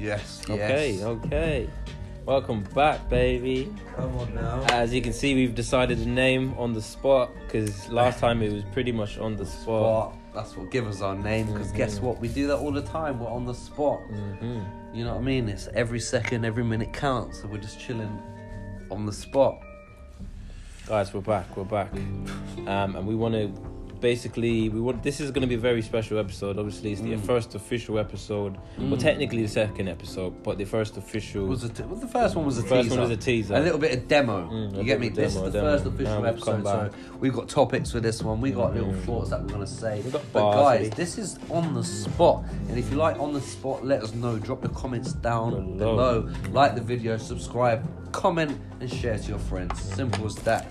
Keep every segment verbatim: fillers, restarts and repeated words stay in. Yes. Okay, yes. okay. Welcome back, baby. Come on now. As you can see, we've decided a name on the spot, because last time it was pretty much on the spot. spot. That's what gives us our name, because mm-hmm. guess what? We do that all the time. We're on the spot. Mm-hmm. You know what I mean? It's every second, every minute counts, so we're just chilling on the spot. Guys, we're back. We're back. um, and we want to... Basically, we want. This is going to be a very special episode. Obviously, it's the mm. first official episode. Mm. Well, technically the second episode, but the first official. Was t- well, the first one was a first teaser. One was a teaser. A little bit of demo. Mm, you get me? Demo, this is the demo. first official now episode. So we've got topics for this one. We've got mm. little thoughts that we're going to say. But guys, really. This is on the spot. And if you like on the spot, let us know. Drop the comments down below. below. Like the video, subscribe, comment, and share to your friends. Mm. Simple as that.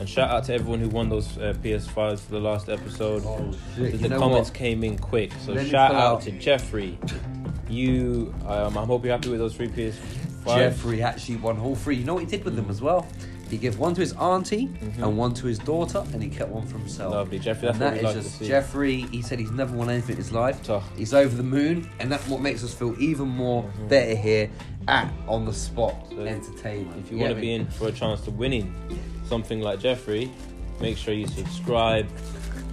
And shout out to everyone who won those uh, P S fives for the last episode. Oh, shit. The comments what? came in quick. So Let shout out, out to Jeffrey. You, um, I hope you're happy with those three P S fives. Jeffrey actually won all three. You know what he did with them as well? He gave one to his auntie mm-hmm. and one to his daughter, and he kept one for himself. Lovely, Jeffrey. That's and that is like just Jeffrey. He said he's never won anything in his life. Tough. He's over the moon, and that's what makes us feel even more mm-hmm. better here at On The Spot so Entertainment. If you, you want to be in for a chance to winning something like Jeffrey, make sure you subscribe,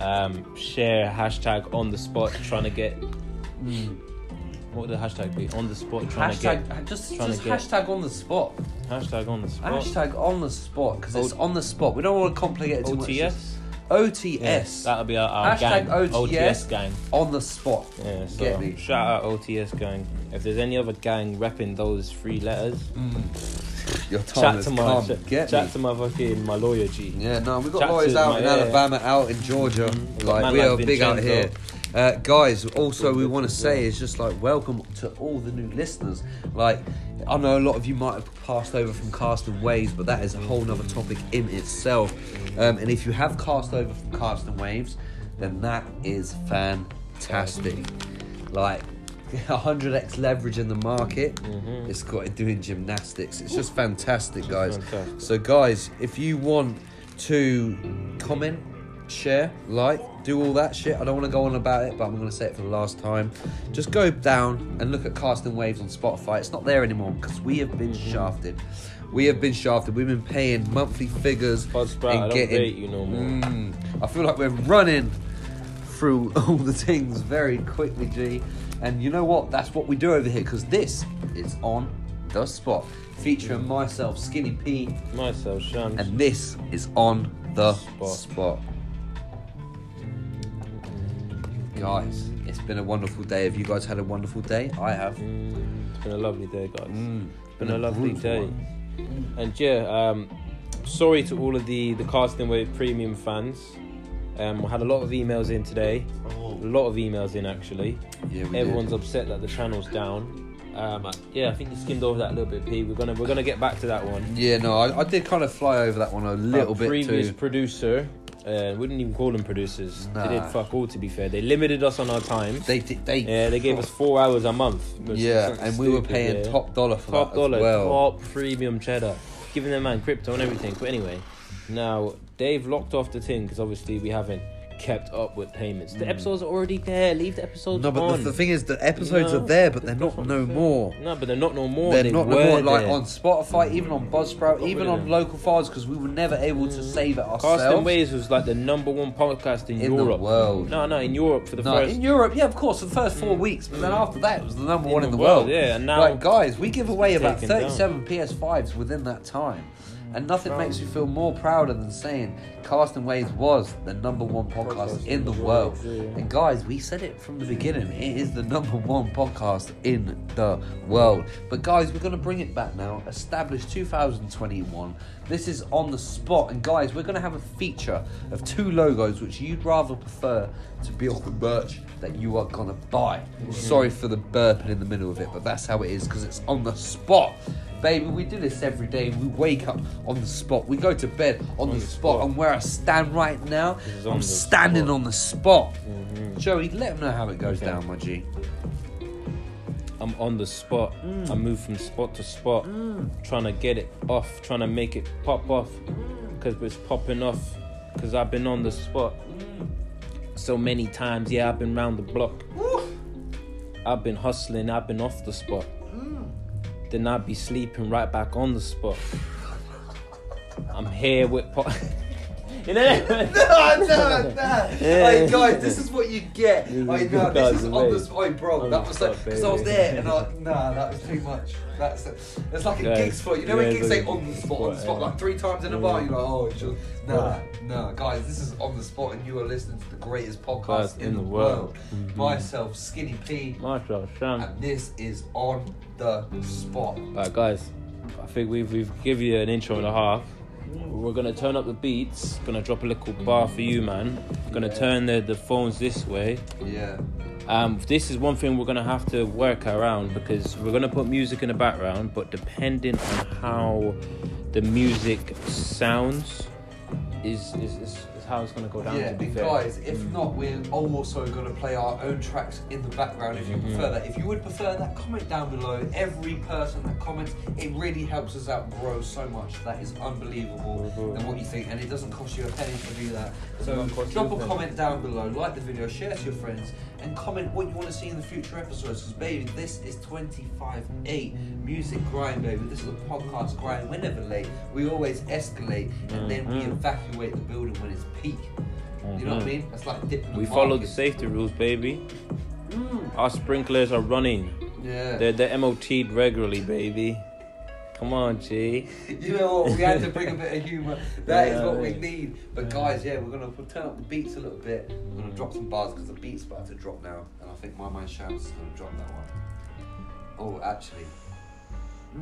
um, share, hashtag On The Spot, trying to get... Mm. What would the hashtag be? On the spot, trying hashtag, to get... Just, just to hashtag get, on the spot. Hashtag on the spot. Hashtag on the spot, because o- it's on the spot. We don't want to complicate it too much. O T S? O T S. Yes, that'll be our, our gang. O T S gang. On the spot. Yeah, so get me. Shout out O T S gang. If there's any other gang repping those three letters... Mm. Your time is come. Sh- Get chat me. to my fucking my lawyer G. Yeah, no, we've got chat lawyers out my, in yeah, Alabama, yeah. out in Georgia. Mm-hmm. Like we like are Vincenzo. big out here, uh, guys. Also, we want to say yeah. is just like welcome to all the new listeners. Like I know a lot of you might have passed over from Casting Waves, but that is a whole nother topic in itself. Um, and if you have cast over from Casting Waves, then that is fantastic. Like. one hundred x leverage in the market. Mm-hmm. It's got it doing gymnastics. It's just fantastic, guys. Fantastic. So, guys, if you want to comment, share, like, do all that shit. I don't want to go on about it, but I'm going to say it for the last time. Just go down and look at Casting Waves on Spotify. It's not there anymore because we have been mm-hmm. shafted. We have been shafted. We've been paying monthly figures Buzzsprout, and getting. I don't rate you no more. Mm, I feel like we're running through all the things very quickly, G. And you know what? That's what we do over here, because this is On The Spot. Featuring myself, Skinny Pete. Myself, Shams. And this is On The Spot. Spot. Guys, it's been a wonderful day. Have you guys had a wonderful day? I have. Mm, it's been a lovely day, guys. Mm, it's been, been a, a lovely day. One. And yeah, um, sorry to all of the, the Casting Wave Premium fans. Um, I had a lot of emails in today. Oh. A lot of emails in, actually. Yeah, we Everyone's did. upset that the channel's down. Um, yeah, I think you skimmed over that a little bit, P. We're gonna we're gonna get back to that one. Yeah, no, I, I did kind of fly over that one a little Our bit. Previous too. producer. Uh, we didn't even call them producers. Nah. They did fuck all, to be fair. They limited us on our time. They did. They yeah. They gave us four hours a month. Yeah, and stupid, we were paying yeah. top dollar for top that dollar, as well. Top premium cheddar, giving them man crypto and everything. But anyway, now. They've locked off the thing because obviously we haven't kept up with payments. The mm. episodes are already there. Leave the episodes no, but on. The, the thing is, the episodes no, are there, but they're not no fair. more. No, but they're not no more. They're they not no more. There. Like on Spotify, even on Buzzsprout, Got even on local files, because we were never able to save it ourselves. Casting Waves was like the number one podcast in, in Europe. In the world. No, no, in Europe for the no, first. In Europe, yeah, of course, for the first four mm. weeks, but then after that, it was the number in one the in the world. world. Yeah, and now like guys, we give away about thirty-seven down. P S fives within that time. And nothing Proud. makes you feel more prouder than saying Casting Waves was the number one podcast in the world. And guys, we said it from the beginning. It is the number one podcast in the world. But guys, we're going to bring it back now. Established two thousand twenty-one. This is On The Spot. And guys, we're going to have a feature of two logos which you'd rather prefer to be off the merch that you are going to buy. Mm-hmm. Sorry for the burping in the middle of it, but that's how it is because it's On The Spot. Baby, we do this every day. We wake up on the spot. We go to bed on, on the, the spot. spot. And where I stand right now, I'm standing spot. on the spot. Mm-hmm. Joey, let them know how it goes okay. down, my G. I'm on the spot. Mm. I move from spot to spot. Mm. Trying to get it off. Trying to make it pop off. Because it's popping off. Because I've been on the spot. Mm. So many times. Yeah, I've been round the block. Woo. I've been hustling. I've been off the spot. then I'd be sleeping right back on the spot. I'm here with... Po- You know? no, no, no. Hey, guys, this is what you get. Like, no, this is on the spot, bro. That was like, because I was there and I was like, nah, that was too much. That's it's like a gig spot. You know when gigs say on the spot, on the spot, like three times in a bar, you're like, oh, it's just, nah, nah, guys, this is on the spot and you are listening to the greatest podcast in the world. Myself, Skinny Pete. Myself, Sham. And this is on the spot. Alright, guys, I think we've we've give you an intro and a half. We're going to turn up the beats, going to drop a little bar for you, man. Going to yeah. turn the, the phones this way. Yeah. Um, this is one thing we're going to have to work around, because we're going to put music in the background, but depending on how the music sounds is is, is, is how it's going to go down, yeah, to be fair. Guys, if mm. not, we're also going to play our own tracks in the background if you prefer yeah. that. If you would prefer that, comment down below. Every person that comments, it really helps us out grow so much. That is unbelievable mm-hmm. and what you think, and it doesn't cost you a penny to do that. So drop a comment down below, like the video, share to your friends, and comment what you want to see in the future episodes, because baby, this is twenty-five eight music grind, baby. This is a podcast grind. We're never late. We always escalate and mm-hmm. then we evacuate the building when it's peak. Mm-hmm. You know what I mean? That's like dipping. We follow the safety rules, baby. Mm. Our sprinklers are running. Yeah. They're they're M O T'd regularly, baby. Come on, G. You know what? We had to bring a bit of humour. That yeah, is what we need. But guys, yeah, we're going to turn up the beats a little bit. We're going to drop some bars because the beat's about to drop now. And I think my man Shams is going to drop that one. Oh, actually.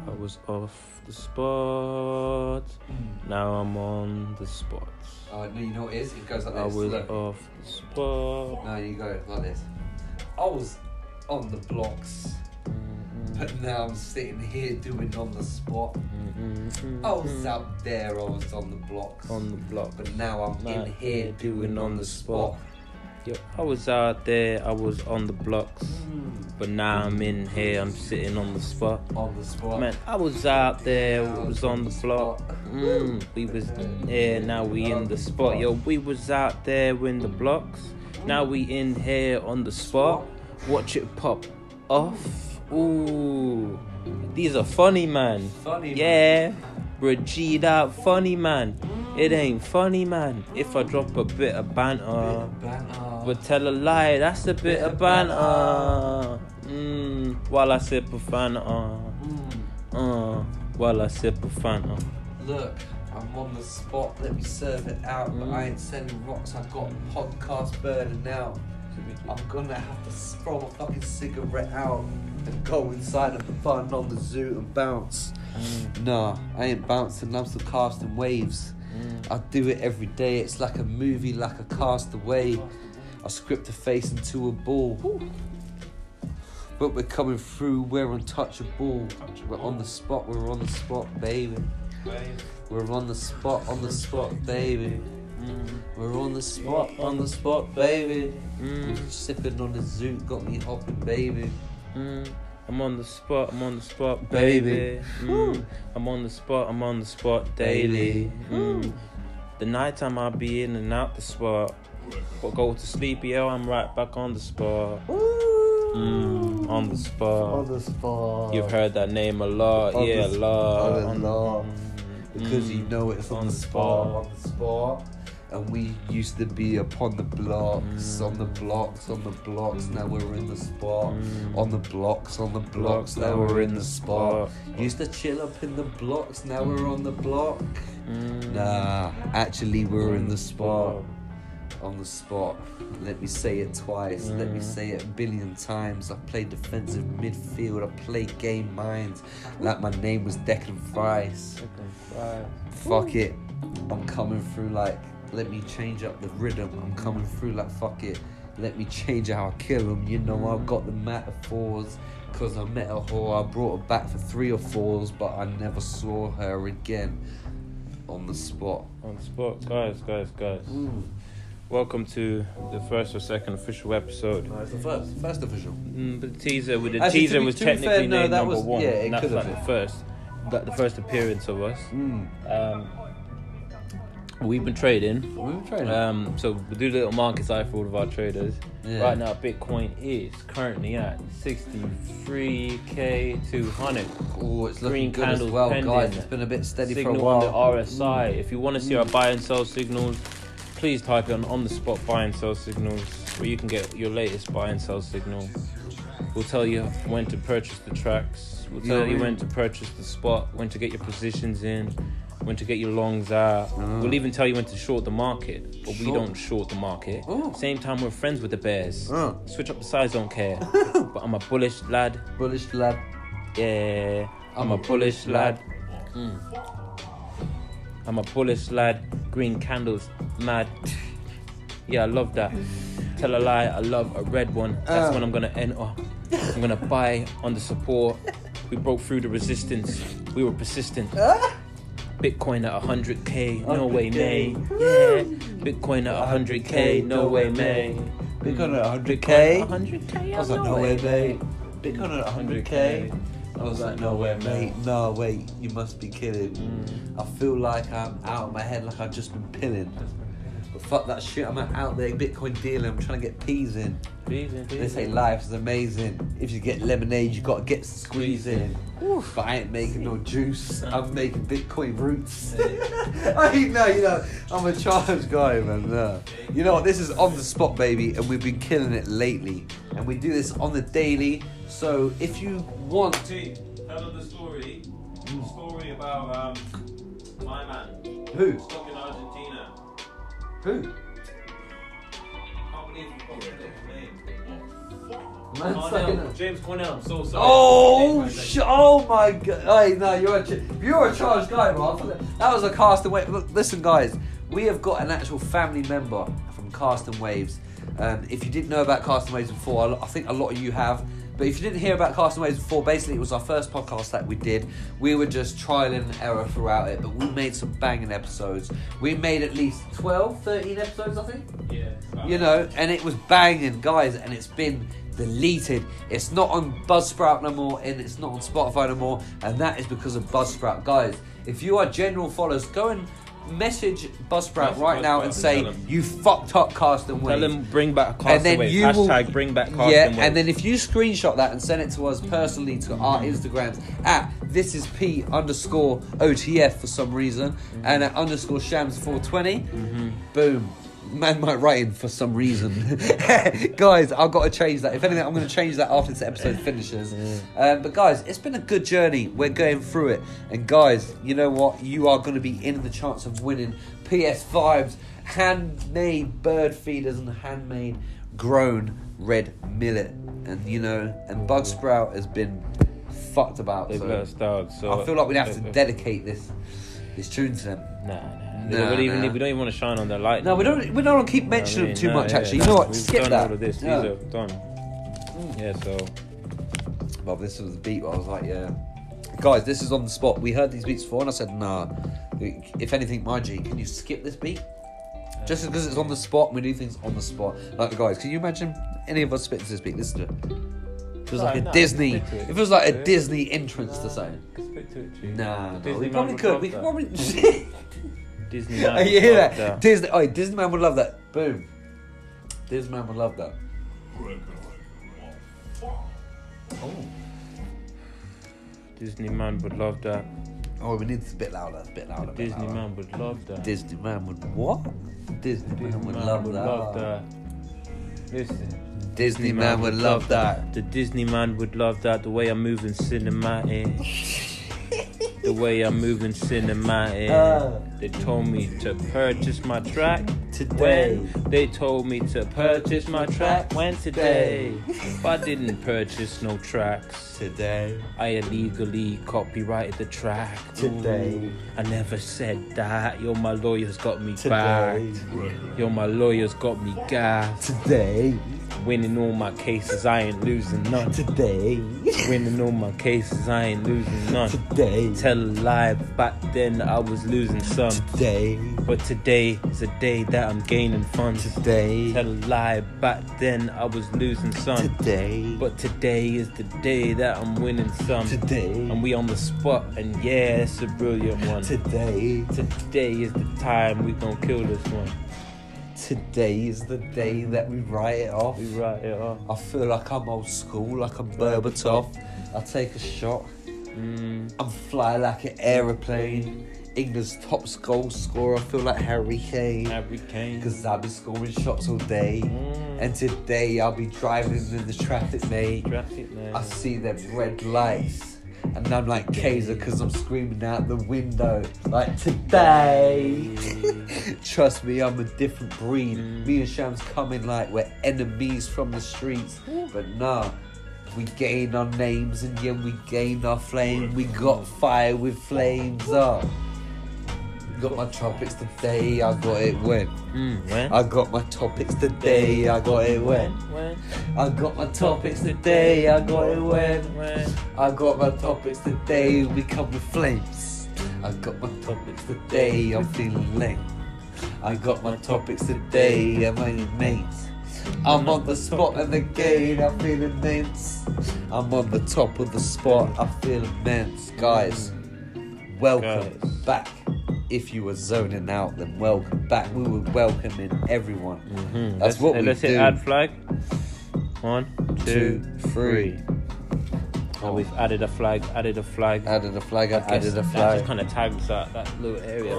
I was off the spot. Now I'm on the spot. Oh, no, you know what it is? It goes like this. I was Look. off the spot. No, you go like this. I was on the blocks. But now I'm sitting here doing on the spot. Mm-hmm. I was out there, I was on the blocks. On the block. But now I'm Not in here doing, doing on the spot. spot. Yo, I was out there, I was on the blocks. Mm. But now I'm in here, I'm sitting on the spot. On the spot. Man, I was out there, I was on the block. Mm. We was here, now we on in the spot. spot. Yo, we was out there, we're in the blocks. Mm. Now we in here on the spot. Watch it pop off. Ooh, these are funny, man. Funny, yeah. Man. We're G'd out, funny, man. Mm. It ain't funny, man. If I drop a bit of banter, a bit of banter. But tell a lie, that's a bit, bit of banter. banter. Mm. While I sip a Fanta, mm. uh, while I sip a Fanta. Look, I'm on the spot. Let me serve it out. Mm. But I ain't selling rocks. I've got podcast burden now. I'm gonna have to throw my fucking cigarette out and go inside and fun on the zoo and bounce. Mm. Nah, I ain't bouncing, I'm still casting waves. Mm. I do it every day, it's like a movie, like a castaway. I script a face into a ball. Ooh. But we're coming through, we're untouchable. Touchable. We're on the spot, we're on the spot, baby. Baby. We're on the spot, on the spot, baby. Mm. We're on the spot, on the spot, baby. Mm. Sipping on the zoo, got me hopping, baby. Mm. I'm on the spot, I'm on the spot, baby. Mm. I'm on the spot, I'm on the spot daily. Mm. The night time I'll be in and out the spot. But go to sleep, yo, I'm right back on the spot. Mm. On the spot. On the spot. You've heard that name a lot, on yeah, a lot. On the lot. Because mm. you know it's on, on the spot. spot. On the spot. And we used to be upon the blocks, mm. on the blocks, on the blocks, now we're in the spot. Mm. On the blocks, on the blocks, blocks now we're in the spot. spot. Used to chill up in the blocks, now mm. we're on the block. Mm. Nah, actually we're in the spot. On the spot. Let me say it twice. Mm. Let me say it a billion times. I play defensive midfield. I play game minds. Like my name was Declan Rice. Declan Rice. Fuck it. I'm coming through like... Let me change up the rhythm. I'm coming through like fuck it. Let me change how I kill them. You know I've got the metaphors. Cause I met a whore. I brought her back for three or fours, but I never saw her again. On the spot. On the spot. Guys, guys, guys. Mm. Welcome to the first or second official episode. No, it's the first. First official. Mm, but the teaser, with the Actually, teaser be, was technically fair, no, named that number was, one. Yeah, it and that's like been. the first. That the first appearance of us. Mm. Um We've been trading. We've been trading. Um, so we do a little market side for all of our traders. Yeah. Right now, Bitcoin is currently at sixty-three K two hundred. Oh, it's looking good as well, guys. It's been a bit steady for a while. Signal on the R S I. If you want to see our buy and sell signals, please type in on the spot buy and sell signals, where you can get your latest buy and sell signal. We'll tell you when to purchase the tracks. We'll tell you when to purchase the spot, when to get your positions in, when to get your longs out. Oh. We'll even tell you when to short the market, but short. we don't short the market. Oh. Same time, we're friends with the bears. Oh. Switch up the sides, don't care. But I'm a bullish lad. Bullish lad. Yeah. I'm, I'm a bullish, bullish lad. lad. Mm. I'm a bullish lad. Green candles, mad. Yeah, I love that. Tell a lie, I love a red one. That's um. when I'm going to enter. I'm going to buy on the support. We broke through the resistance. We were persistent. Bitcoin at one hundred K, no way, May. Yeah. Bitcoin at one hundred K, no way, May. Bitcoin at one hundred K? one hundred K, I was like, no way, mate. Bitcoin at one hundred K? I was like, no way, mate. No, wait, you must be kidding. Mm. I feel like I'm out of my head, like I've just been pilling. But fuck that shit, I'm out there Bitcoin dealing, I'm trying to get peas in. Peas in, peas They say life is amazing. If you get lemonade, you got to get squeeze in. Oof. But I ain't making no juice. I'm making Bitcoin roots. I mean, no, you know, I'm a Charles guy, man. No. You know what? This is on the spot, baby, and we've been killing it lately. And we do this on the daily. So if you want to tell them the story, the story about um, my man. Who? Stuck in Argentina. Who? I can't believe I forgot his name. Cornell, James Cornell, I'm so sorry. Oh, sh- oh my god. Hey, no, you're a, you're a charged guy, man. That was a Casting Waves. Look, listen, guys, we have got an actual family member from Casting Waves. Um, if you didn't know about Casting Waves before, I think a lot of you have. But if you didn't hear about Casting Waves before, basically it was our first podcast that we did. We were just trial and error throughout it, but we made some banging episodes. We made at least twelve, thirteen episodes, I think? Yeah. Wow. You know, and it was banging, guys, and it's been deleted. It's not on Buzzsprout no more, and it's not on Spotify no more, and that is because of Buzzsprout. Guys, if you are general followers, go and message Buzzsprout right Buzzsprout now and say you fucked up Casting Waves. Tell them bring back Casting Waves. Hashtag will, bring back Casting yeah, Waves. And then if you screenshot that and send it to us personally to our Instagrams at thisisp underscore O T F for some reason mm-hmm. and at underscore Shams four twenty, mm-hmm. boom. Man might write in for some reason. Guys, I've got to change that. If anything, I'm going to change that after this episode finishes. Yeah. Um, but guys, it's been a good journey. We're going through it. And guys, you know what? You are going to be in the chance of winning P S fives, handmade bird feeders and handmade grown red millet. And, you know, and Buzzsprout has been fucked about. They've so out, so I feel like we'd have to dedicate this, this tune to them. Nah, nah. No, no, even, no. We don't even want to shine on their light. No, we don't. We don't want to keep mentioning them too no, much. Yeah, actually, no, you know what? We've skip done that. All of this. Yeah. These are done. Mm. Yeah. So, well, this was the beat. Where I was like, yeah, guys, this is on the spot. We heard these beats before, and I said, nah. If anything, my G, can you skip this beat? Yeah. Just because it's on the spot, we do things on the spot. Like, guys, can you imagine any of us spitting this beat? Listen to it. It feels no, like a no, Disney. It. it feels like a Disney entrance no, to something. Nah, no, we probably could. We could probably. Disneyland. Oh, you hear that? that? Disney, oh, Disneyland would love that. Boom. Disneyland would love that. Oh. Disneyland would love that. Oh, we need this a bit louder. A bit louder. Bit Disneyland louder. would love that. Disneyland would what? Disneyland, Disneyland would, love, would that. love that. Listen. Disneyland Disney would love that. that. The Disneyland would love that. The way I'm moving cinematic. The way I'm moving cinematic. Uh, they told me to purchase my track today. When they told me to purchase my track when today. If I didn't purchase no tracks today, I illegally copyrighted the track today. Ooh, I never said that. Yo, my lawyers got me back. Yo, my lawyers got me gassed today. Winning all my cases, I ain't losing none. Today. Winning all my cases, I ain't losing none. Today. Tell a lie, back then I was losing some. Today. But today is a day that I'm gaining funds. Today. Tell a lie, back then I was losing some. Today. But today is the day that I'm winning some. Today. And we on the spot, and yeah, it's a brilliant one. Today. Today is the time we gon' kill this one. Today is the day that we write it off. We write it off. I feel like I'm old school, like I'm Berbatoff. I take a shot. Mm. I'm fly like an aeroplane. Mm. England's top goal scorer. I feel like Harry Kane. Harry Kane. Because I've been scoring shots all day. Mm. And today I'll be driving in the traffic, mate. Traffic, man. I see their red lights. And I'm like Kayser because I'm screaming out the window. Like, today. Trust me, I'm a different breed. Mm. Me and Shams come in like we're enemies from the streets. But nah, we gain our names and yeah, we gain our flame. We got fire with flames. Oh. Got my topics today, I got it when. Mm, when? I got my topics today, I got it when. When? I got my topics today, I got it when. When? I got my topics today, we come with flames. I got my topics today, I'm feeling lame. I got my topics today, I'm on mates. I'm on the spot and again, I'm feeling immense. I'm on the top of the spot, I feel immense. Guys, welcome Guys. back. If you were zoning out, then welcome back. We were welcoming everyone. Mm-hmm. That's let's, what we let's do. Let's hit ad flag. One, two, two three. Oh. And we've added a flag, added a flag. Added a flag, I I added a flag. That just kind of tags that, that little area.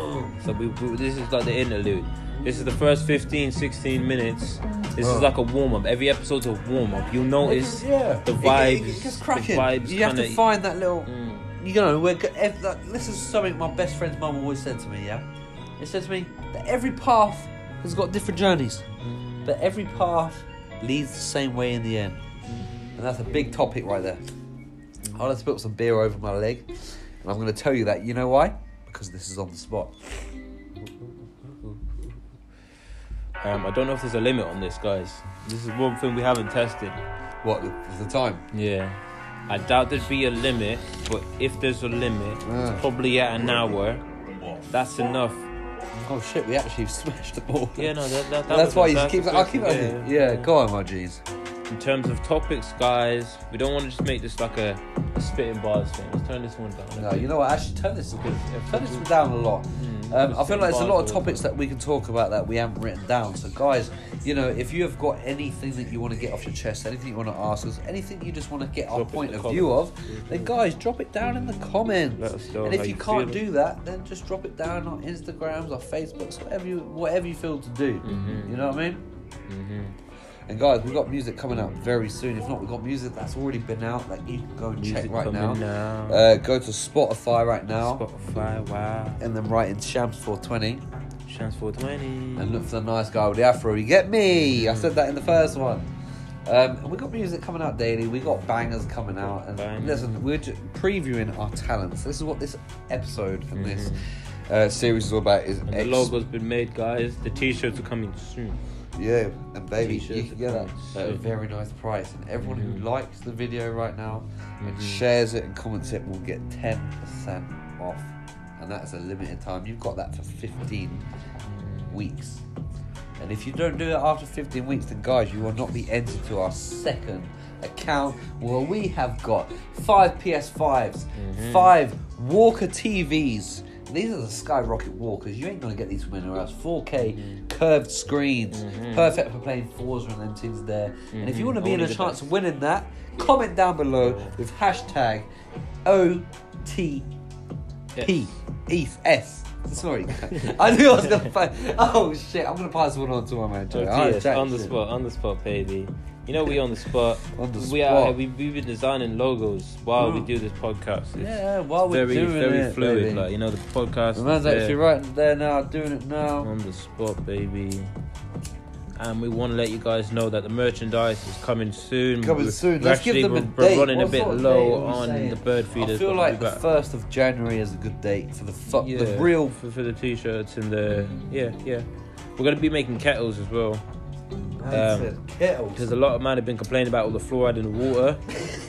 So we, we, this is like the interlude. This is the first fifteen, sixteen minutes. This oh. is like a warm-up. Every episode's a warm-up. You'll notice just, yeah. the vibes. It, it, it gets cracking. The vibes you kinda, have to find that little... Mm, you know, we're good. This is something my best friend's mum always said to me, yeah? It said to me that every path has got different journeys, but every path leads the same way in the end. And that's a big topic right there. I'll have to put some beer over my leg, and I'm going to tell you that. You know why? Because this is on the spot. Um, I don't know if there's a limit on this, guys. This is one thing we haven't tested. What, the time? Yeah. I doubt there'd be a limit, but if there's a limit, yeah. it's probably at an hour. That's enough. Oh shit, we actually smashed the ball. Yeah, no, that, that, that that's why you keep. I'll keep it. Yeah, yeah, yeah, go on, my G's. In terms of topics, guys, we don't want to just make this like a, a spitting bars thing. Let's turn this one down. No, you know what? Actually, turn this turn this one down a lot. Um, I feel like there's a lot of topics that we can talk about that we haven't written down. So, guys, you know, if you have got anything that you want to get off your chest, anything you want to ask us, anything you just want to get our point of view of, then, guys, drop it down in the comments. And if you can't do that, then just drop it down on Instagrams or Facebooks, whatever you, whatever you feel to do. Mm-hmm. You know what I mean? Mm-hmm. And guys, we've got music coming out very soon. If not, we've got music that's already been out that you can go and music check right now. now. Uh, go to Spotify right now. Spotify, wow. And then write in Shams four twenty. Shams four twenty. And look for the nice guy with the afro. You get me? I said that in the first one. Um, and we got music coming out daily. We got bangers coming out. And bangers. Listen, we're just previewing our talents. This is what this episode and mm-hmm. this uh, series is all about. Is and the ex- logo's been made, guys. The t-shirts are coming soon. Yeah, and baby, T-shirts you can get that at a very nice price. And everyone mm-hmm. who likes the video right now mm-hmm. and shares it and comments it will get ten percent off. And that's a limited time. You've got that for fifteen weeks. And if you don't do it after fifteen weeks, then guys, you will not be entered to our second account where we have got five P S fives, mm-hmm. five Walker T Vs. These are the skyrocket walkers. You ain't gonna get these from anywhere else. four K mm-hmm. curved screens, mm-hmm. perfect for playing Forza and them things there. Mm-hmm. And if you want to be Only in a chance best. of winning that, comment down below with hashtag O T F. Sorry, I knew I was gonna find. Oh shit, I'm gonna pass one on to my man. O T S, on the spot, on the spot, baby. You know we on the spot. on the we spot. Are, we, we've been designing logos while mm. we do this podcast. It's yeah, while we're very, doing very it, very fluid. Baby. Like you know, the podcast. The man's is actually right there now, doing it now. On the spot, baby. And we want to let you guys know that the merchandise is coming soon. Coming we're, soon. We're Let's actually, give them a we're, date. We're running what a bit low on saying? the bird feeders. I feel like the first of January is a good date for the fu- yeah, the real for, for the t-shirts and the yeah yeah. We're gonna be making kettles as well. Um, because a lot of men have been complaining about all the fluoride in the water,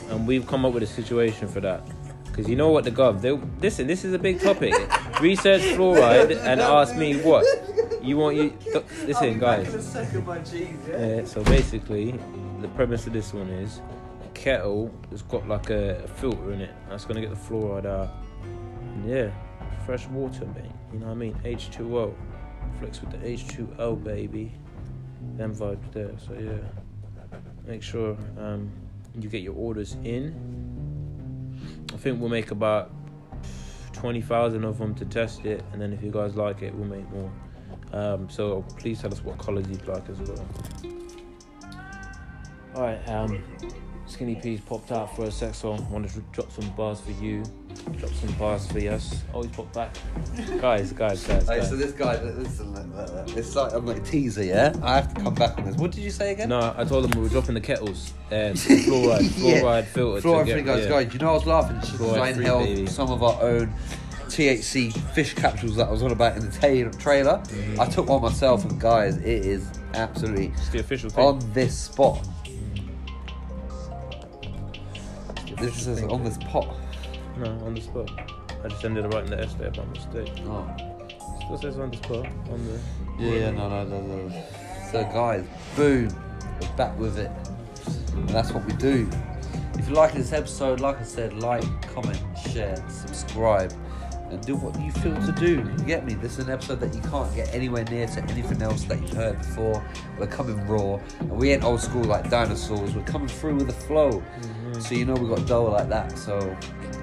and we've come up with a situation for that. Because you know what, the gov, they, listen, this is a big topic. Research fluoride and ask me what you want. You th- listen, guys. Cheese, yeah? uh, so basically, the premise of this one is a kettle that's got like a, a filter in it. That's gonna get the fluoride out. And yeah, fresh water, mate. You know what I mean? H two O. Flex with the H two O, baby. Them vibes there, so yeah. Make sure um, you get your orders in. I think we'll make about twenty thousand of them to test it, and then if you guys like it, we'll make more. Um, so please tell us what colours you'd like as well. Alright, um, Skinny P's popped out for a sec, so I wanted to drop some bars for you. Drop some bars for us. Always pop back. Guys, guys, guys. Hey, guys. So this guy, listen, it's like I'm like a teaser, yeah? I have to come back on this. What did you say again? No, I told them we were dropping the kettles. Um, fluoride, fluoride yeah. filter. Fluoride free, guys, yeah. guys. You know, I was laughing. It's just because I inhaled some of our own T H C fish capsules that I was on about in the ta- trailer. Mm. I took one myself, and guys, it is absolutely it's the official thing. On this spot. Mm. This is on this pot. No, on the spot. I just ended up writing the S there by mistake. Oh. Still says on the spot. On the... Yeah, yeah, no, no, no, no. So, guys, boom. We're back with it. And that's what we do. If you like this episode, like I said, like, comment, share, subscribe, and do what you feel to do. You get me? This is an episode that you can't get anywhere near to anything else that you've heard before. We're coming raw. And we ain't old school like dinosaurs. We're coming through with the flow. Mm-hmm. So, you know, we got dull like that. So...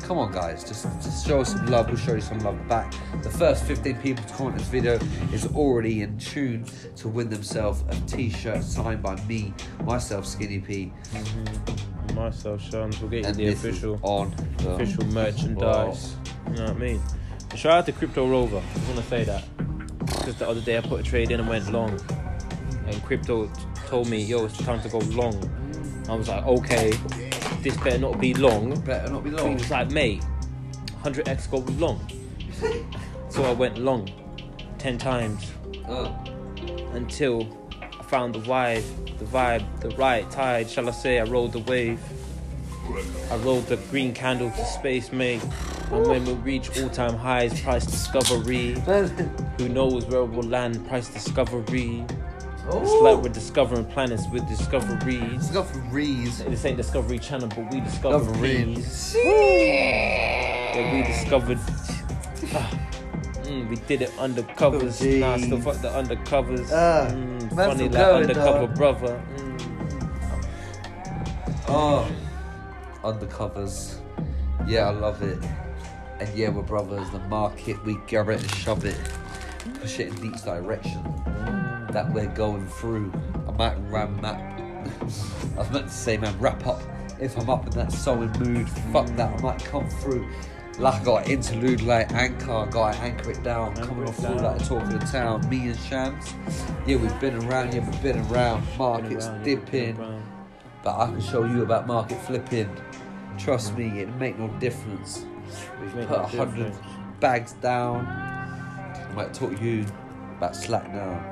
Come on, guys, just, just show us some love. We'll show you some love back. The first fifteen people to comment this video is already in tune to win themselves a t-shirt signed by me, myself, Skinny P. Mm-hmm. Myself, Shams. We'll get you and the official on the official merchandise. Wow. You know what I mean? Shout out to Crypto Rover. I just want to say that. Because the other day I put a trade in and went long. And Crypto t- told me, yo, it's time to go long. I was like, okay. This better not be long. Better not be long. He was like, mate, one hundred x gold was long. So I went long ten times uh. until I found the vibe, the vibe, the right tide, shall I say. I rolled the wave. I rolled the green candle to space, mate. And when we reach all-time highs, price discovery. Who knows where we'll land, price discovery. It's Ooh. Like we're discovering planets with discoveries. Discoveries. This ain't Discovery Channel, but we discovered these. Yeah, we discovered. Uh, mm, we did it undercovers. Oh, nah, still fuck the undercovers. Uh, mm, funny like going, undercover though. Brother. Mm. Oh, undercovers. Yeah, I love it. And yeah, we're brothers. The market, we grab it and shove it, push it in each direction. That we're going through. I might ram map. I was meant to say, man, wrap up. If I'm up in that solid mood, fuck that. I might come through. Like I got interlude, like anchor, got to anchor it down. Anchor coming it off down. All that talk of the town. Me and Shams. Yeah, we've been around. Yeah, we've been around. Markets been around, dipping, yeah, around. But I can show you about market flipping. Trust me, it make no difference. We've make put a hundred bags down. I might talk to you about slack now.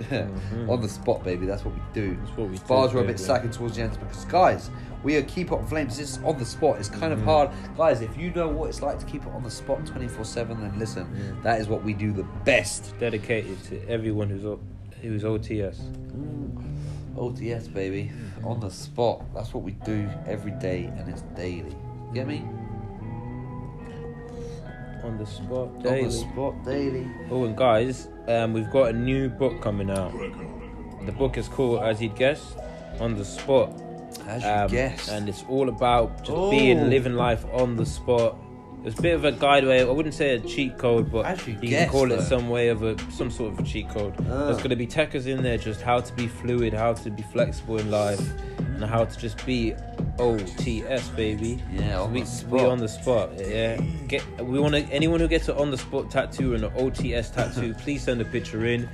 Mm-hmm. On the spot, baby. That's what we do. That's what we do. Bars were a bit slacking towards the end because, guys, we are keep it on flames. This is on the spot. It's kind mm-hmm. of hard, guys. If you know what it's like to keep it on the spot twenty-four seven, then listen. Mm-hmm. That is what we do the best. Dedicated to everyone who's up, who's O T S. Mm. O T S, baby. Mm-hmm. On the spot. That's what we do every day, and it's daily. You get me? On the spot daily. On the spot daily. Oh, and guys, um, we've got a new book coming out. The book is called, as you'd guess, On the Spot. As um, you guessed. And it's all about just oh. being, living life on the spot. It's a bit of a guide way. I wouldn't say a cheat code, but as you, you guessed, can call though. It some way of a some sort of a cheat code. Uh. There's going to be techers in there, just how to be fluid, how to be flexible in life, and how to just be O T S, baby. Yeah, so on we, the spot. We on the spot. Yeah, get. We want anyone who gets an on the spot tattoo and an O T S tattoo. Please send a picture in.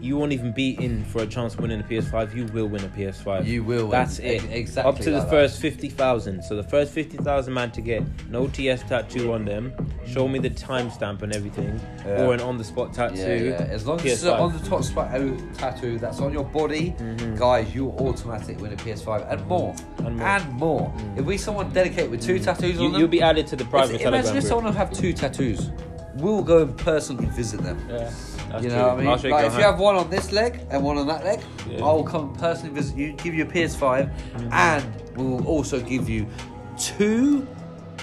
you won't even be in for a chance of winning a P S five. You will win a P S five. You will win. That's it. Exactly. Up to like the first fifty thousand. So the first fifty thousand man to get an O T S tattoo on them, show me the timestamp and everything, yeah. or an on-the-spot tattoo. Yeah, yeah. As long as it's an on-the-top spot tattoo that's on your body, mm-hmm. guys, you'll automatically win a P S five and more. And more. And more. Mm-hmm. If we someone dedicated with two mm-hmm. tattoos you, on them... You'll be added to the private if, Telegram Imagine group. If someone would have two tattoos. We'll go in person and visit them. Yeah. That's you know true. What I mean? Like, if hand. You have one on this leg and one on that leg, yeah. I'll come personally visit you, give you a P S five, mm-hmm. and we'll also give you two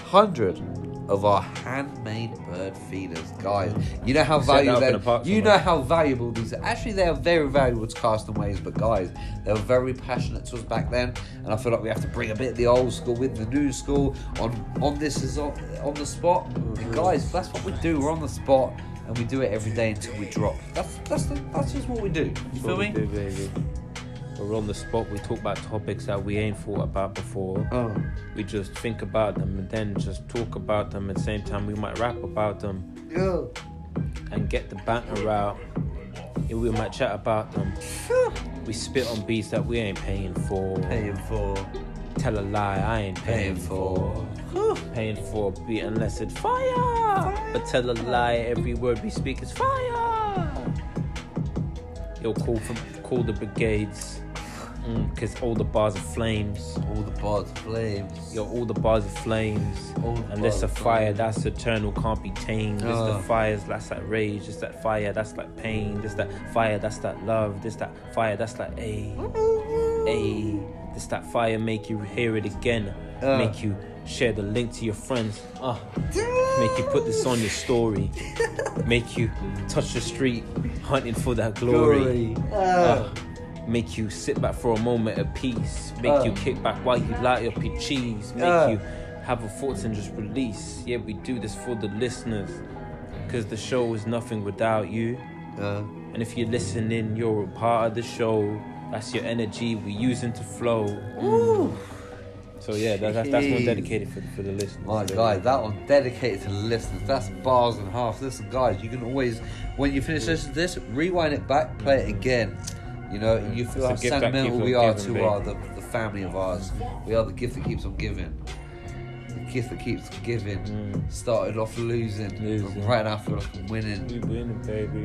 hundred of our handmade bird feeders. Guys, you know how valuable they you know how valuable these are. Actually, they are very valuable to Casting Waves, but guys, they were very passionate to us back then, and I feel like we have to bring a bit of the old school with the new school on on this is on, on the spot. And guys, that's what we do. We're on the spot. And we do it every day until we drop. That's that's the, that's just what we do. You feel me? Do, baby. We're on the spot. We talk about topics that we ain't thought about before. Oh. We just think about them and then just talk about them. At the same time, we might rap about them. Yeah. And get the banter out. And we might chat about them. We spit on beats that we ain't paying for. Paying for. Tell a lie, I ain't paying, paying for. for. Paying for a beat unless it's fire. fire. But tell a lie, every word we speak is fire. Yo, call for, call the brigades. Mm, Cause all the bars are flames. All the bars are flames. Yo, all the bars are flames. Unless a fire flames. That's eternal, can't be tamed. This uh. the fires, that's that rage. This that fire, that's like pain. This that fire, that's that love. This that fire, that's like ay. Ay. It's that fire, make you hear it again, uh. make you share the link to your friends, uh. make you put this on your story, make you touch the street hunting for that glory, glory. Uh. Uh. make you sit back for a moment of peace, make uh. you kick back while you light up your cheese, make uh. you have a thoughts and just release. Yeah, we do this for the listeners, because the show is nothing without you, uh. and if you're listening, you're a part of the show. That's your energy. We use them to flow. Ooh. So yeah, that, that, that's one dedicated for, for the listeners. My guys, that one dedicated to the listeners. That's bars and half. Listen, guys, you can always, when you finish listening to this, rewind it back, play it again. You know, you feel how sentimental we are to our the, the family of ours. We are the gift that keeps on giving. The gift that keeps giving. Mm. Started off losing, losing. Right after like winning. We winning, baby.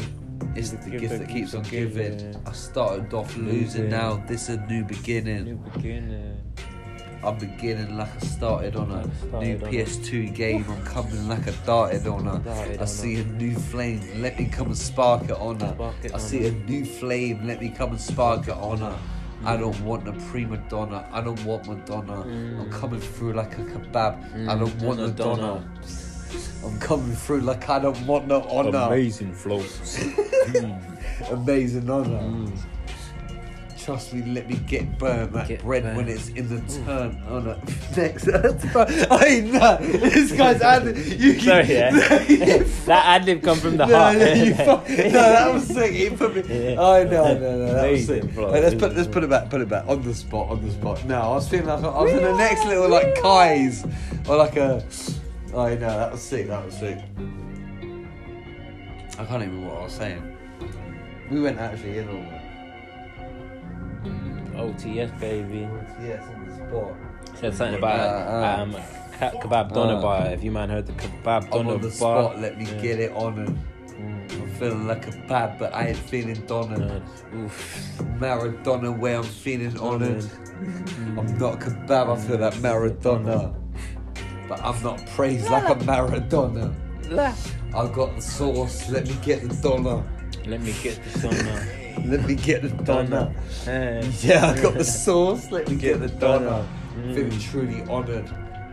It's the, the gift, gift that keeps on giving. giving. I started off losing, now this is a new beginning. New beginning. I'm beginning like I started on a started new on P S two it. game. I'm coming like I darted on her. Darted I on see her. a new flame, let me come and spark it on her. It I on see her. a new flame, let me come and spark it on her. I don't want a prima donna, I don't want Madonna. Mm. I'm coming through like a kebab, mm. I don't want Madonna. Madonna. I'm coming through like I don't want no honour. Amazing flow. mm. Amazing honour. Mm. Trust me, let me get burned like get bread burned. When it's in the turn. Mm. Oh no, next. I mean, no, this guy's ad-lib. You, Sorry, you, yeah. no, that ad-lib come from the no, heart. No, you, no, that was sick. He put me. Yeah. Oh no, no, no, that amazing was sick. Flow. Wait, let's put, let's put it back, put it back on the spot, on the spot. No, I was feeling like I was in the next little like Kai's or like a. Oh no, that was sick, that was sick. I can't even remember what I was saying. We went actually in all that. O T S, baby. O T S on the spot. Said something about uh, um, uh, Kebab Doner uh, Bar. Have you man heard the Kebab Doner Bar? On the spot, let me yeah. get it on and... I'm feeling like a bad, but I ain't feeling Donna. Oof. Maradona, where I'm feeling honoured. I'm not Kebab, I feel like Maradona. But I'm not praised like a Maradona. I've got the sauce, let me get the dollar. Let me get the dollar. Let me get the dollar. Yeah, I got the sauce, let me get, get the dollar. Mm. Feeling truly honoured,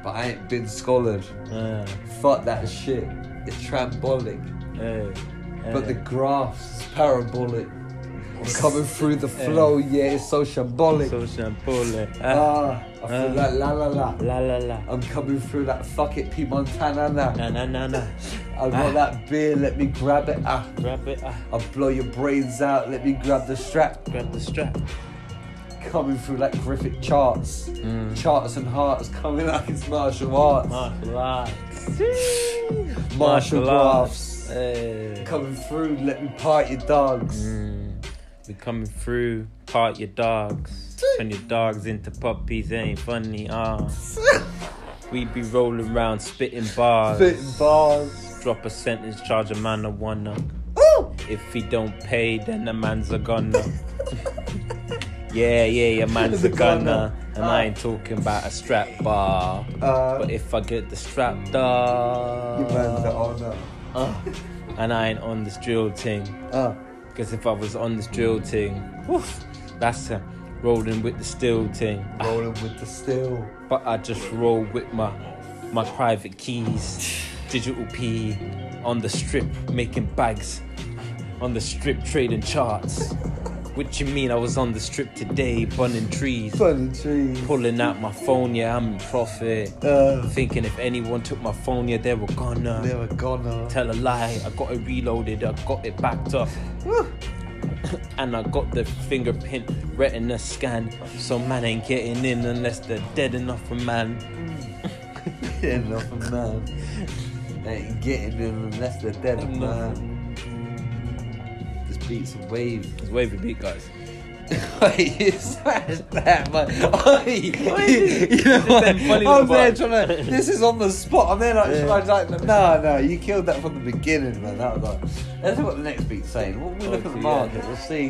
but I ain't been scholared. Uh. Fuck that shit, it's trambolic. Uh. Uh. But the graph's parabolic. I'm coming through the flow, yeah, it's so shambolic. So shambolic. Ah, I feel um, like la la la. La la la. I'm coming through like fuck it, P. Montana. Na na na na. I want ah. that beer, let me grab it. Ah. Grab it. Ah. I'll blow your brains out, let me grab the strap. Grab the strap. Coming through like Griffith charts. Mm. Charts and hearts coming like it's martial arts. Martial arts. martial, martial arts. Hey. Coming through, let me part your dogs. Mm. We coming through, part your dogs, turn your dogs into puppies, it ain't funny, ah. Uh. We be rolling round, spitting bars. Spitting bars. Drop a sentence, charge a man a one-up. If he don't pay, then the man's a gunner. Yeah, yeah, your man's a gunner. And I ain't talking about a strap bar. Uh, but if I get the strap dog, your man's the owner. Uh, and I ain't on this drill ting. Uh. Because if I was on this drill ting, woof, that's a rolling with the steel ting. Rolling uh, with the steel. But I just roll with my, my private keys. Digital P on the strip, making bags. On the strip, trading charts. What you mean I was on the strip today, bunning trees. Bunning trees. Pulling out my phone, yeah, I'm in profit. Uh, Thinking if anyone took my phone, yeah, they were gonna. They were gonna. Tell a lie, I got it reloaded, I got it backed up. And I got the fingerprint retina scan. So man ain't getting in unless they're dead enough for man. Dead enough for man. They ain't getting in unless they're dead enough man. man. Beats and waves. It's wavy beat, guys. You smashed that, man. Oi, you know what? I'm there trying to. This is on the spot. I'm there like, yeah. I was like, no, no, you killed that from the beginning, man. That was like. Let's see what the next beat's saying. When we look at the market, we'll see.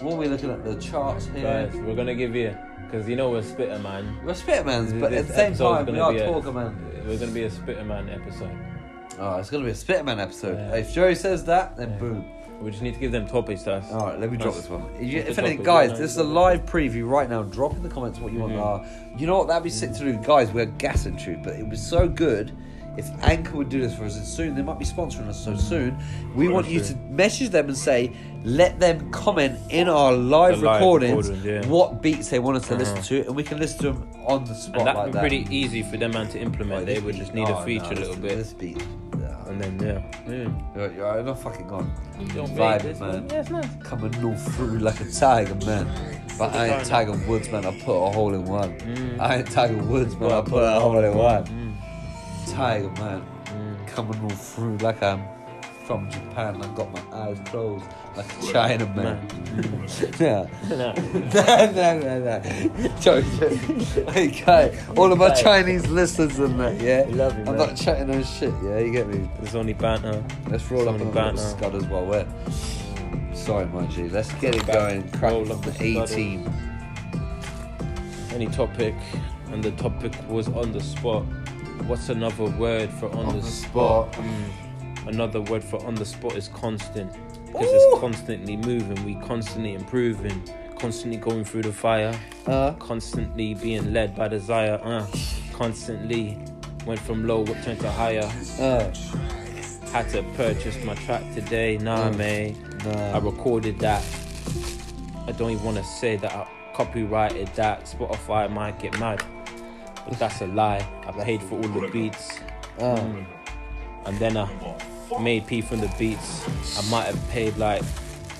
When we looking at the charts here, guys, we're gonna give you because you know we're spitter man. We're spitter mans, but at the same time we are talker man. We're gonna be a spitter man episode. Oh, it's gonna be a spitter man episode. Yeah. If Joey says that, then yeah. Boom. We just need to give them topics to us. Alright, let me drop That's, this one. If anything, guys, this is a live preview right now. Drop in the comments what you mm-hmm. want to uh, You know what, that'd be sick to do. Guys, we're gassing through, but it was so good. If Anchor would do this for us, and soon, they might be sponsoring us so soon. We Pretty want true. you to message them and say, let them comment in our live, live recordings recorded, yeah. what beats they want us to uh-huh. listen to, and we can listen to them on the spot. And that'd like be that. pretty easy for them man to implement. Like, they would beat, just need oh, a feature no, a little bit. This beat. And then, yeah. Mm. You're, you're not fucking gone. You don't vibe, this, man. Yeah, it's nice. Coming all through like a tiger, man. But I ain't Tiger Woods, man. I put a hole in one. Mm. I ain't Tiger Woods, man. I put a hole in one. Mm. Tiger, man. Mm. Coming all through like I'm from Japan. I got my eyes closed like a China, man. No. No. No, no, no, no. Joke, joke. Okay, all of my Chinese listeners and that, yeah? Love you, I'm man. not chatting on shit, yeah? You get me? There's only banter. Let's roll There's up on banter. the scudders while we're... Sorry, my G. Let's get it going. Crack up the A-team. Any topic, and the topic was on the spot. What's another word for on, on the, the spot? spot. Mm. Another word for on the spot is constant, because it's constantly moving, we constantly improving, constantly going through the fire, uh, constantly being led by desire, uh, constantly went from low, turned to higher, uh, had to purchase my track today, nah mm, mate, nah. I recorded that, I don't even want to say that I copyrighted that, Spotify might get mad, but that's a lie, I paid for all the beats, uh, mm. and then I... made P from the beats. I might have paid like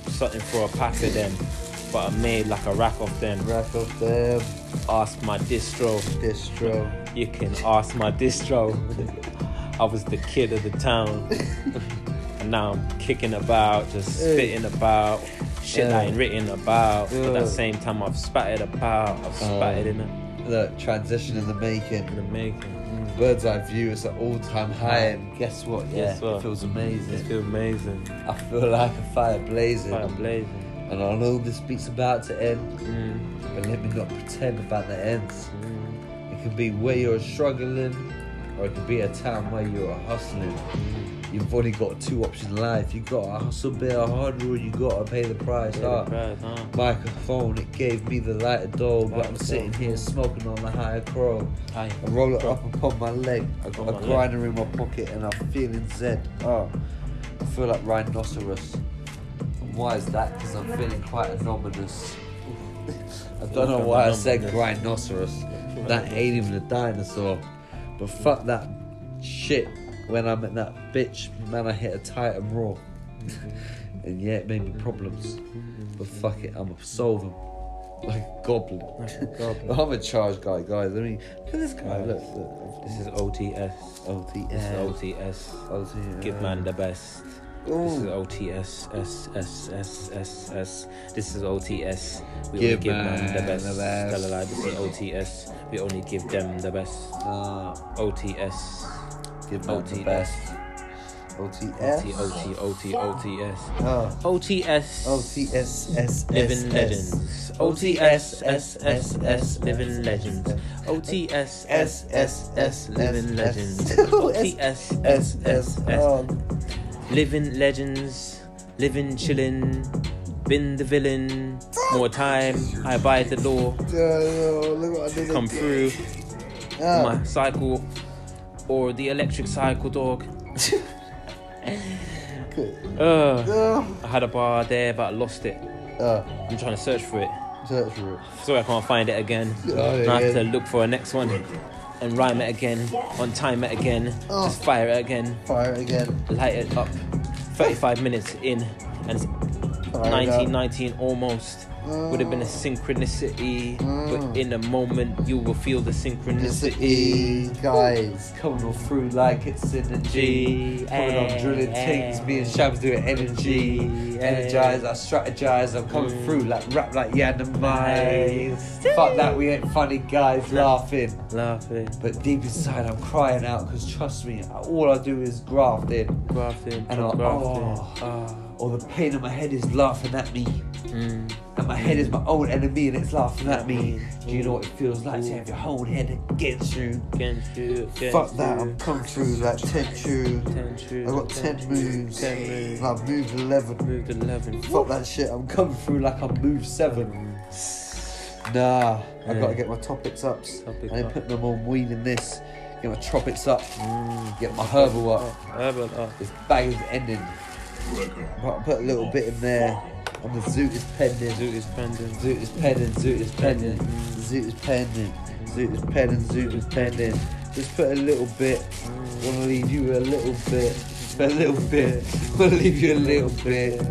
something for a pack of them, but I made like a rack off them. Rack off them. Ask my distro. Distro. You can ask my distro. I was the kid of the town, and now I'm kicking about, just hey. spitting about shit yeah. I ain't written about. Yeah. But at the same time, I've spatted about. I've spatted um, in it. Look, transition in the making. In the making. Bird's eye view is at all time high, and guess what? Yeah, guess what? It feels amazing. It feels amazing. I feel like a fire blazing. Fire blazing. And I know this beat's about to end, mm. but let me not pretend about the ends. Mm. It could be where you're struggling, or it could be a time where you're hustling. Mm. You've only got two options in life. You gotta hustle, bear harder, or you gotta pay the price. Pay the price huh? Microphone, it gave me the light of dough, but I'm sitting here smoking on the higher crow. Aye. I roll it Bro. up upon my leg. I got a grinder leg. in my pocket, and I'm feeling Zed. Oh, I feel like rhinoceros. And why is that? Because I'm feeling quite anomalous. I don't know why I said rhinoceros. That ain't even a dinosaur. But fuck that shit. When I met that bitch, man, I hit a tight and raw. And yeah, it made me problems. But fuck it, I'm a solver. Like a goblin. Goblin. I'm a charge guy, guys. I mean, look at this guy. Look, look. This is O T S. O T S. O T S. O T S. Give man the best. Ooh. This is O T S. S, S, S, S, S. This is O T S. We give only give them the best. The best. La, la, la. This is O T S. We only give them the best. Uh, O T S. Give them O T S. The best. O T S. O T, O T, O T, O T S. Oh. O T S. O T S, S, living legends. O T S, S, S, S, living legends. O T S, S, S, S, living legends. O T S, S, S, S. Living legends, living chillin', been the villain. More time, I abide the law. Come through my cycle or the electric cycle dog. uh, no. I had a bar there, but I lost it. Uh, I'm trying to search for it. Search for it. Sorry, I can't find it again. Oh, yeah, I have yeah. to look for a next one and rhyme it again, on time it again, oh. just fire it again, fire it again, light it up. thirty-five minutes in, and it's nineteen nineteen almost. Oh. Would have been a synchronicity, oh. but in a moment you will feel the synchronicity. synchronicity. Guys, coming all through like it's synergy. Coming hey, on drilling hey, things, hey. Me and Shams doing energy. Hey. Energize, I strategize, I'm coming mm. through like rap like Yanamai. Hey. Fuck that, we ain't funny guys, laughing. Laughing. But deep inside I'm crying out, because trust me, all I do is grafting. Grafting. And I'm oh, oh. Or the pain in my head is laughing at me. Mm. And my head is my own enemy and it's laughing at me. Do you know what it feels like Ooh. to have your whole head against you? Against you. Against Fuck you. That, I'm coming through like ten true. I got ten, ten moves. ten moves. And I've moved eleven. Moved eleven. Fuck what? That shit, I'm coming through like I've moved seven. Mm. Nah, yeah. I've got to get my topics up. Topic I ain't putting them on weed in this. Get my tropics up. Mm. Get my herbal up. Herbal up. This bag is ending. I'll put a little bit in there. And the zoot is pending, zoot is pending, zoot is pending, zoot is pending, zoot is pending, zoot is pending, zoot is pending. Just put a little bit, wanna leave you a little bit, just a little bit, wanna leave you a little bit.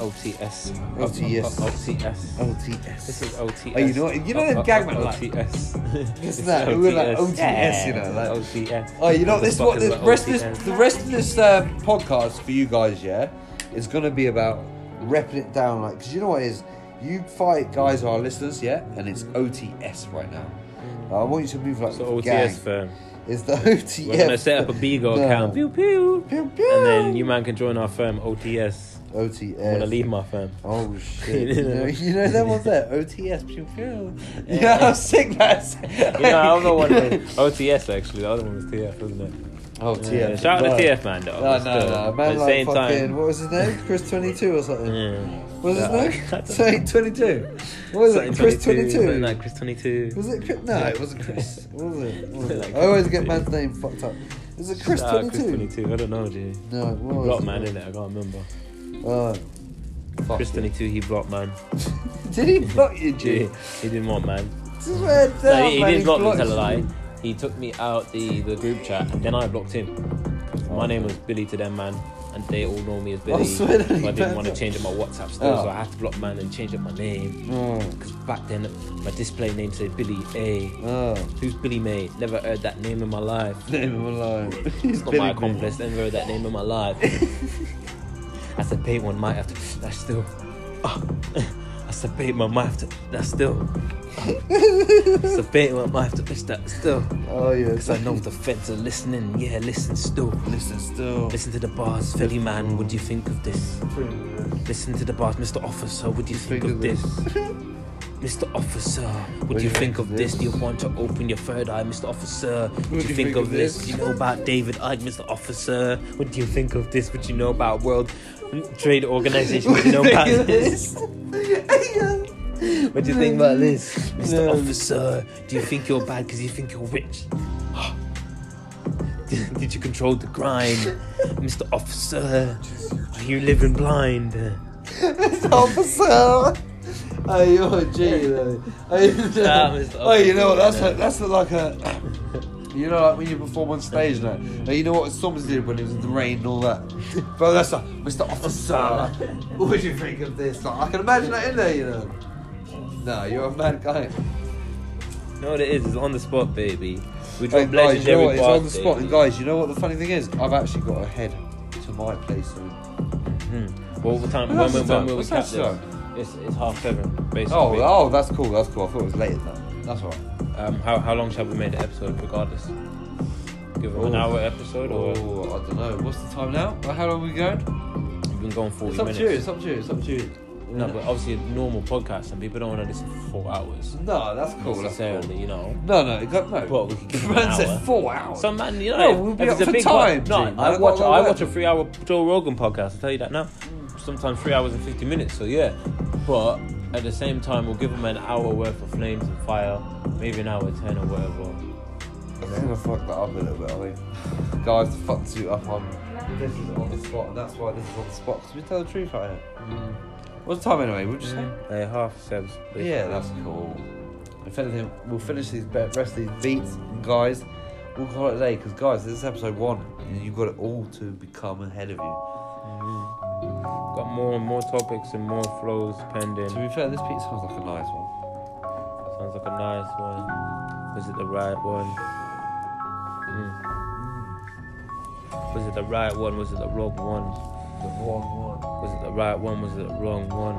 O T S. O T S. O T S. O T S. This is O T S. Oh, you know what? You know the gag man like O T S. It's that. We were like O T S, you know, like O T S. Oh, you know this what the rest of the rest of this podcast for you guys, yeah, is gonna be about. Repping it down, like, because you know what it is, you fight guys, our listeners, yeah, and it's O T S right now. Uh, I want you to move like the O T S gang. Firm. It's the O T S. We're gonna set up a Beagle no. account, pew, pew pew pew, and then you man can join our firm, O T S. O T S. I'm gonna leave my firm. Oh shit! you, know, you know that one's there, O T S pew pew. Yeah, you know how sick that's. You know, I don't know what it is. O T S actually, the other one was T F, wasn't it? Oh, T F. Yeah, shout out to T F, man, though. No, no, no. Man, like, same fucking, time. What was his name? Chris twenty-two or something? Yeah. What was no, his name? twenty-two. What was it? Chris twenty-two? Like Chris twenty-two. Was it Chris? No, yeah. It wasn't Chris. What was it? What was it? Like I always get man's name fucked up. Is it Chris twenty-two? Chris twenty-two. I don't know, G. No, it was. He blocked man, innit? I can't remember. Oh. Fuck Chris twenty-two, he blocked man. Did he block you, G? G? He didn't want man. This is where it's down, no, he, he didn't block me, tell a lie. He took me out the, the group chat, and then I blocked him. Oh. My name was Billy to them, man, and they all know me as Billy. Oh, but I didn't want to change up my WhatsApp still, oh. so I had to block man and change up my name. Because oh. back then, my display name said Billy A. Oh. Who's Billy May? Never heard that name in my life. Name in my life. It's not Billy my accomplice. Never heard that name in my life. That's a bait one might have to. That's still. Oh. That's a bait one might have to. That's still. It's a bit I might have to push that still. Oh yeah, because I know the feds are listening. Yeah, listen still. Listen still. Listen to the bars, Philly man. What do you think of this? Listen to the bars, Mister Officer. What do you think, think of this? this? Mister Officer, what, what do you think, think of this? this? Do you want to open your third eye, Mister Officer? What, what do you think, think of this? this? Do you know about David Icke, Mister Officer? What do you think of this? What do you know about World Trade Organization? What do you know about this? What do you think about this? Mister No. Officer, do you think you're bad because you think you're rich? Did you control the grind? Mister Officer, are you living blind? Mister Officer! Oh, you're a G, though. Nah, Mister Oh, you know what? That's, yeah. a, that's a, like a... You know, like when you perform on stage now. Now you know what Storms did when it was in the rain and all that. Bro, that's like, Mister Officer, what do you think of this? Like, I can imagine that in there, you know. No, you're a mad guy. You know what it is? It's on the spot, baby. We drop hey, guys, legendary you know what? It's bars, on the spot. Baby. And guys, you know what the funny thing is? I've actually got a head. to my place soon. Mm-hmm. Well, what time? When, when, time? when will What's we catch this? It's, it's half seven, basically. Oh, oh, that's cool, that's cool. I thought it was later than that. That's all right. Um, how, how long shall we make the episode, regardless? Give it an hour episode, or? Oh, I don't know. What's the time now? How long are we going? We've been going forty minutes. It's up minutes. to you, it's up to you, it's up to you. No, but obviously a normal podcast and people don't want to listen for four hours. No, that's cool. Necessarily, that's cool. You know. No, no, no. But well, we could give man an hour. Said four hours. Some man, you know, no, we'll be up for time. No, I, I watch. I watch a three-hour Joe Rogan podcast. I tell you that now. Sometimes three hours and fifty minutes. So yeah, but at the same time, we'll give them an hour worth of flames and fire, maybe an hour ten or whatever. I'm gonna fuck that up a little bit, I mean. Guys, fuck suit up on. This is on the spot, and that's why this is on the spot. Because we tell the truth right here. Mm. What's the time anyway? Would you say? Hey, half seven. Yeah, that's cool. If anything, we'll finish these rest of these beats, and guys. We'll call it a day because, guys, this is episode one, and you've got it all to become ahead of you. Mm-hmm. Got more and more topics and more flows pending. To be fair, this beat sounds like a nice one. That sounds like a nice one. Was it the right one? Mm. Was it the right one? Was it the wrong one? The wrong one. Was it the right one? Was it the wrong one?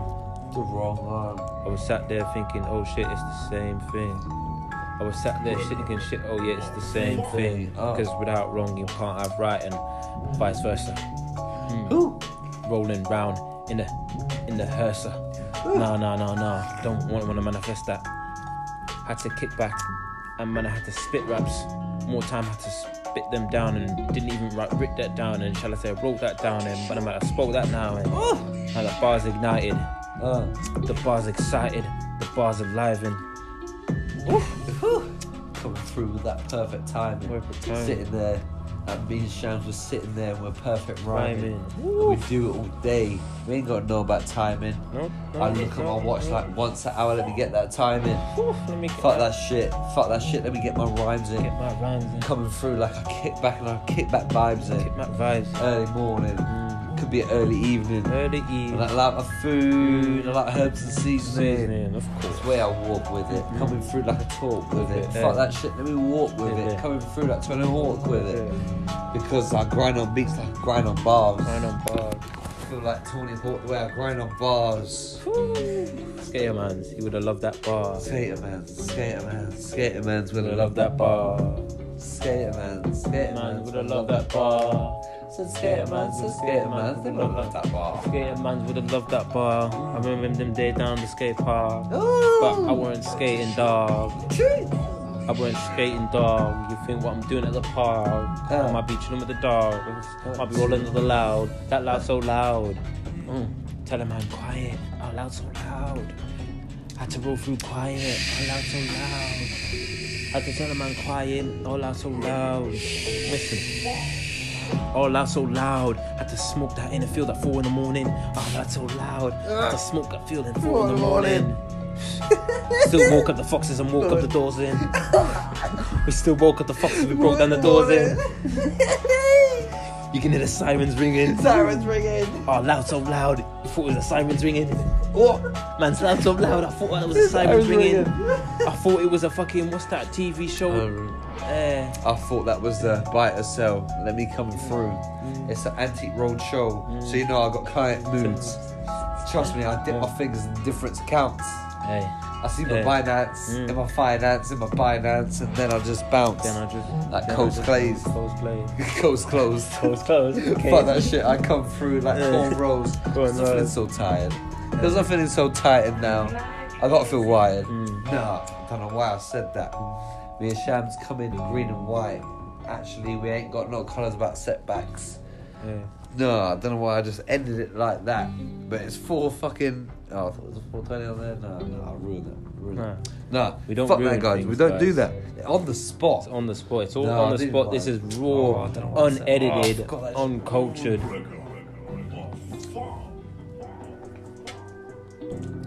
The wrong one. I was sat there thinking, oh shit, it's the same thing. I was sat there thinking, shit, oh yeah, it's the same thing. Because oh. without wrong, you can't have right, and vice versa. Mm. Ooh. Rolling round in the in the hearser. Nah, nah, nah, nah. Don't want to manifest that. Had to kick back, and man, I had to spit raps. More time, had to spit. Bit them down and didn't even write, writ that down and shall I say wrote that down and but I'm like I spoke that now and oh. Now the bar's ignited, uh. the bar's excited, the bar's enlivened. Coming through with that perfect timing. Perfect timing. Sitting there, that means Shams was sitting there and we're perfect rhyming. We do it all day. We ain't got to know about timing. No, no, I look at my watch no. like once an hour. Let me get that time in. Let me get Fuck that. that shit. Fuck that shit. Let me get my rhymes in. Get my rhymes in. Coming through like I kick back and I kick back vibes in. Kick back vibes. Early morning. Mm. Could be early evening. Early evening. I like, like my food. I like herbs and seasoning. Seasoning, of course. That's where I walk with it. Mm. Coming through like I talk with it. it. Fuck that shit. Let me walk with it. it. Coming through like Tony Hawk with it. it. Because I grind on beats like I grind on bars. Grind on bars. Like Tony Hawk, where I grind on bars. Skater Mans, he would have loved that bar. Skater Mans, Skater Mans, Skater Mans would have loved that bar. Skater Mans, Skater Mans would have loved that bar. Said Skater Mans, said Skater Mans, they would have loved that bar. Skater Mans would have loved that bar. I remember them day down the skate park, Ooh. but I weren't skating, dog. I went skating, dog. You think what I'm doing at the park? Yeah. I might be chilling with the dogs. Might be rolling with the loud. That loud so loud. Mm. Tell a man quiet. Out loud so loud. Had to roll through quiet. Out loud so loud. Had to tell a man quiet. Out loud so loud. Listen. All loud so loud, had to smoke that in the field at four in the morning. All loud so loud, had to smoke that field at four in the morning. Still woke up the foxes and woke up the doors in. We still woke up the foxes, we broke down the doors in. You can hear the sirens ringing. Sirens ringing. Oh, loud so loud, you thought it was the sirens ringing. Oh, man's loud so loud, I thought it was the sirens ringing. I thought it was a fucking, what's that T V show? Um, uh, I thought that was the buy it or sell, let me come through. Mm. It's an antique road show, mm. so you know I've got client moods. Trust me, I dip yeah. my fingers in different accounts. Hey. I see my hey. Binance, mm. in my finance, in my Binance, and then I just bounce. Then I just... Like coast closed. Coast closed. Coast closed. Coast closed. Okay. Fuck that shit, I come through like corn rolls. Because I'm feeling so tired. Because I'm feeling so tired now. I gotta feel wired. Mm. Nah, I don't know why I said that. Me and Shams come in green and white. Actually, we ain't got no colours about setbacks. Yeah. No, I don't know why I just ended it like that. But it's four fucking... Oh, I thought it was a four twenty on there. No, no, I ruined it. Ruined nah. it. No, we don't fuck that, guys. Things, we don't guys. do that. It's on the spot. It's on the spot. It's all no, on the spot. This is raw, oh, unedited, oh, God, uncultured.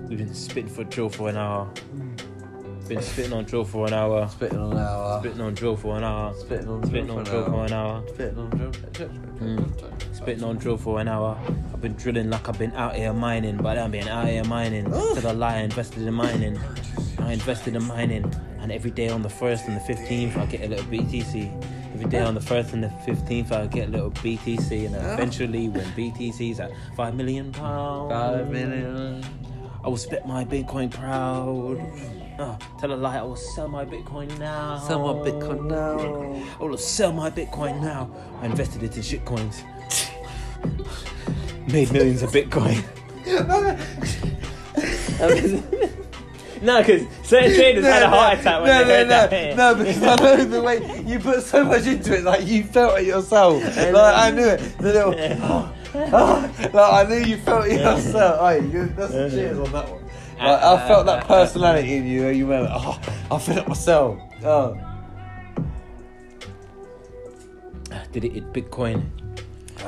We've been spitting for drill for an hour. Been spitting on drill for an hour. Spitting on an hour. Spitting on drill for an hour. Spitting on drill for an hour. Spitting on drill for an hour. Spitting on drill for an hour. I've been drilling like I've been out here mining, but I've been out here mining. Said I lie, I invested in mining. I invested in mining, and every day on the first and the fifteenth I get a little B T C. every day on the first and the fifteenth, I'll get a little B T C, and then eventually when B T C's at five million pounds, five million, I will split my Bitcoin proud. Oh, tell a lie, I will sell my Bitcoin now. Sell my Bitcoin now. I will sell my Bitcoin now. I invested it in shitcoins. Made millions of Bitcoin. No, because certain traders no, had a heart no, attack when no, they heard no, that. No, no, because I know the way you put so much into it, like you felt it yourself. I like I knew it. The little, oh, oh, like I knew you felt it yourself. Oh, you, that's the cheers on that one. Like, uh, I felt that personality uh, uh, in you. You went, oh, I felt it myself. Oh, I did it in Bitcoin.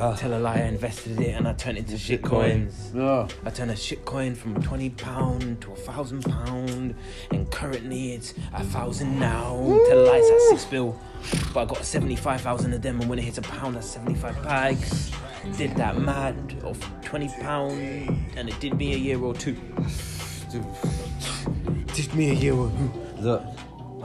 Oh. Tell a lie, I invested it and I turned it into shit coins. Oh. I turned a shit coin from twenty pounds to a thousand pound, and currently it's a thousand now. Woo. Tell a lie, it's at six bill, but I got seventy-five thousand of them, and when it hits a pound, that's seventy-five bags. Did that mad of twenty pounds, and it did me a year or two. Did me a year or two. Look,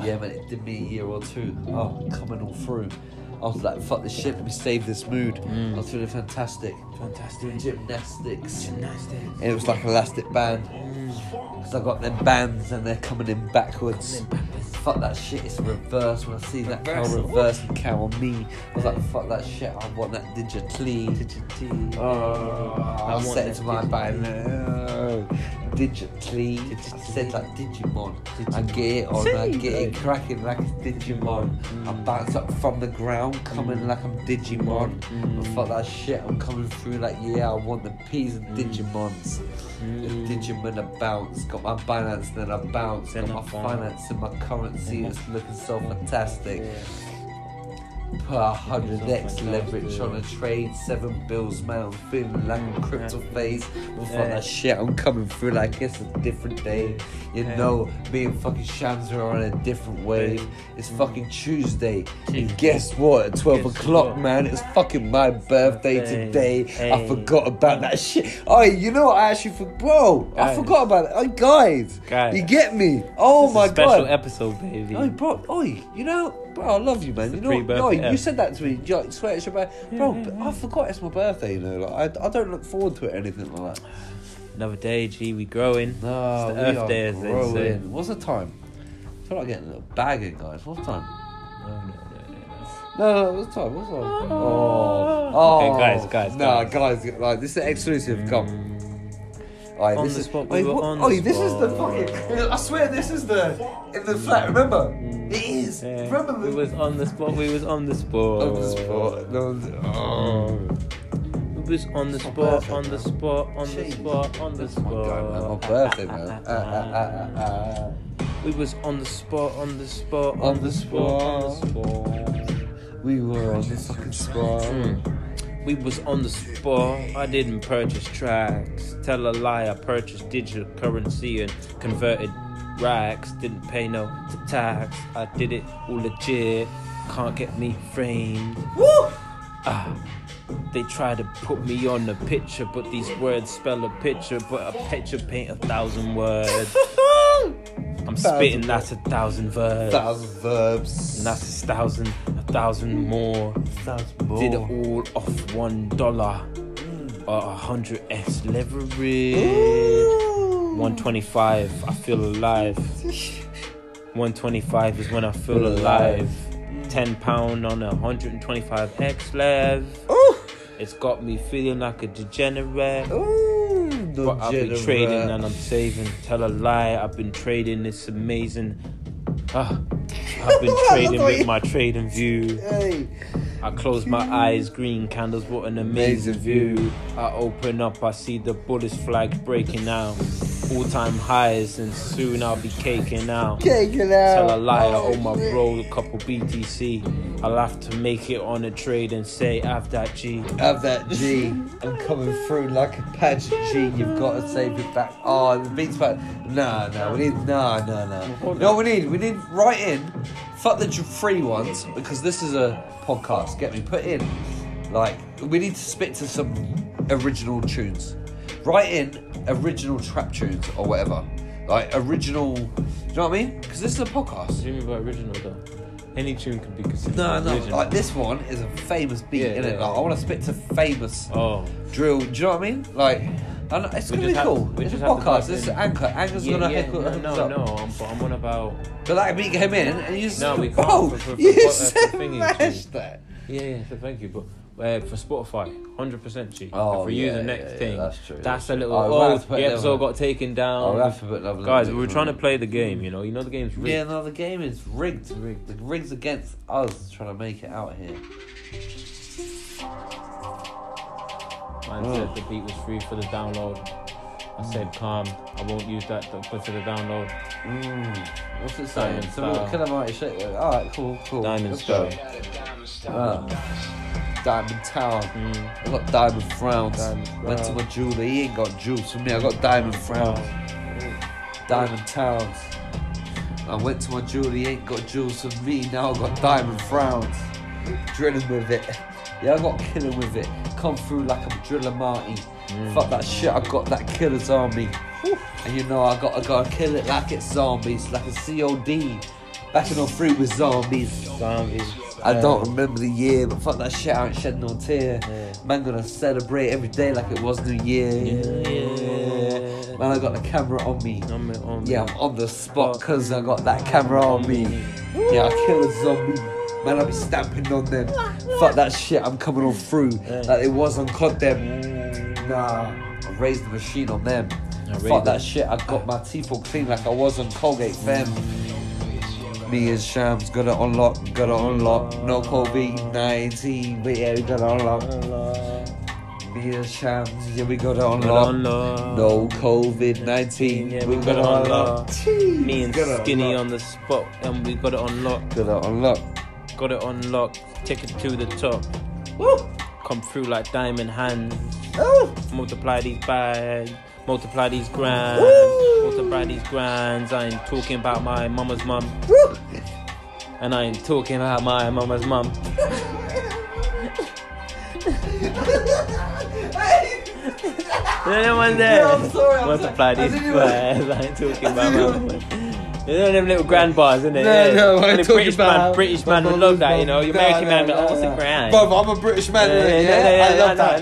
yeah, man, it did me a year or two. Oh, coming all through. I was like, fuck this shit, let me save this mood. Mm. I was feeling fantastic. Fantastic. Doing gymnastics. Gymnastics. And it was like an elastic band. Because mm. I got them bands and they're coming in backwards. Coming in backwards. Fuck that shit, it's reverse. When I see that cow reversing cow on me, I was like, fuck that shit, I want that digitally. Digitally. Oh, I, I set it to my band. No. Digitally. digitally. I said like Digimon. Digimon. I get it on, see, I get it cracking like it's Digimon. Mm. I bounce up from the ground, coming mm. like I'm Digimon. Mm. I fuck that shit, I'm coming through like, yeah, I want the P's and mm. Digimons. Mm. Digimon, I bounce. Got my Binance, then I bounce. Got my finance and my currency. It's looking so fantastic. Yeah. Put a one hundred x leverage on a trade, seven bills, man. I'm feeling like a crypto phase. Before yeah. that shit, I'm coming through like it's a different day. You yeah. know, me and fucking Shams are on a different wave. It's fucking Tuesday. And guess what? At twelve o'clock, man, it's fucking my birthday today. Hey. I forgot about that shit. Oh, you know what? I actually forgot. Bro, guys. I forgot about it. Oh, guys. guys. You get me? Oh, this my god. Special episode, baby. Oh, bro. Oh, you know. Bro, I love you, man. You know, no, yeah. you said that to me. You swear it's your birthday, bro. Yeah, yeah, yeah. I forgot it's my birthday. You know, like I, I don't look forward to it or anything like that. Another day, G. We growing. No, it's the we Earth are day, growing. Then, so. What's the time? I feel like getting a little bagging, guys. What's the time? No, no, no, no. No, no, what's the time? What's the time? Oh, oh. Okay, guys, guys. No, guys. guys like this is an exclusive. Mm. Come. Right, on this the is, spot, wait, we were what, on oh, the this spot. Is the fucking. I swear, this is the in the flat. Remember, it is. Yeah. Remember, we was on the spot. We was on the spot. On the spot. No, oh. We was on the spot. Birthday, on the spot. On Jeez. the spot. On the spot. Oh my God, man. My birthday, man. Uh, uh, uh, uh, uh. We was on the spot. On the spot. On, on the, the spot. spot. On the spot. We were on the fucking spot. Mm. We was on the spot, I didn't purchase tracks. Tell a lie, I purchased digital currency and converted racks. Didn't pay no tax, I did it all legit. Can't get me framed. Woo! Ah, they try to put me on a picture, but these words spell a picture, but a picture paint a thousand words. I'm spitting, that's a thousand verbs. Thousand verbs. And that's a thousand, a thousand more. Thousand more. Did it all off one dollar. Mm. Or a hundred S leverage. Ooh. one twenty-five, I feel alive. one twenty-five is when I feel alive. alive. Mm. ten pound on a one twenty-five X lev. Ooh. It's got me feeling like a degenerate. Ooh. But I've been trading and I'm saving. Tell a lie, I've been trading, it's amazing. Ah, I've been trading with my trading view. Hey. I close my eyes, green candles, what an amazing, amazing view. view. I open up, I see the bullish flags breaking out. All time highs, and soon I'll be caking out. Caking out. Tell a lie, I owe my bro a couple B T C. I'll have to make it on a trade and say, have that G. Have that G. I'm coming through like a patch G. You've got to save it back. Oh, the beat's back. No, no, we need, no, no, no. No, we need, we need right in. Fuck the free ones, because this is a podcast, get me? Put in, like, we need to spit to some original tunes. Write in original trap tunes or whatever. Like, original, do you know what I mean? Because this is a podcast. What do you mean by original, though? any tune could be considered. No, no, religion. Like this one is a famous beat, yeah, isn't yeah, it? Like, yeah. I want to spit to famous oh. drill. Do you know what I mean? Like, I know, it's we gonna be cool. To, it's a podcast. It's Anchor. Anchor's yeah, gonna yeah, hook no, us no, up. No, no, no. I'm on about. But like, beat him in, and you just no, we can't. Oh, for, for, you for, smashed that. Yeah, yeah. So thank you, but. Uh, for Spotify, one hundred percent cheap. Oh, and for you, yeah, the next yeah, thing. Yeah, that's true. That's a little. Oh, oh the episode got taken down. Oh, guys, we were trying to play the game. You know, you know the game's rigged. Yeah, no, the game is rigged. Rigged. The rigged's against us trying to make it out here. Man oh. said the beat was free for the download. I mm. said calm. I won't use that for the download. Mm. What's it saying? Diamond so what kind of mighty shit? All right, cool, cool. Diamond Star. Diamond Town. Mm. I got diamond frowns. Diamond frowns. Went to my jeweler. He ain't got jewels for me. I got diamond frowns. Mm. Diamond towns. I went to my jeweler. He ain't got jewels for me. Now I got diamond frowns. Drilling with it. Yeah, I got killing with it. Come through like I'm drilling Marty. Mm. Fuck that shit. I got that killer's army. Woo. And you know I gotta go kill it like it's zombies, like a C O D. Backing on through with zombies. Zombies. I don't remember the year, but fuck that shit, I ain't shed no tear. Yeah. Man, gonna celebrate every day like it was New Year. Yeah, yeah. Man, I got the camera on me. I'm on yeah, me. I'm on the spot, cause I got that camera on me. Yeah, I kill a zombie. Man, I be stamping on them. Fuck that shit, I'm coming on through. Like it was on COD them. Nah, I raised the machine on them. Fuck that shit, I got my teeth all clean like I was on Colgate, fam. Me and Shams, gotta unlock, gotta unlock. No COVID nineteen, but yeah, we gotta unlock. unlock. Me and Shams, yeah, we gotta unlock. unlock. No COVID nineteen, yeah, we, we gotta, gotta unlock. unlock. Me and Skinny unlock. On the spot, and we gotta unlock. Gotta unlock. Gotta unlock, take it to the top. Woo! Come through like diamond hands. Ooh. Multiply these bags. Multiply these grands. Woo! Multiply these grands. I ain't talking about my mama's mum. Woo! And I ain't talking about my mama's mum. Anyone there? Yeah, I'm sorry, I'm multiply sorry. these grands. I ain't talking about my mama's mum. You know them little grand bars, isn't it? No, yeah. no, I ain't British about man, British man would love that, you know. Your no, American no, man would always say grand. Bro, I'm a British man, yeah, yeah, yeah, yeah, yeah, yeah, I love no, that.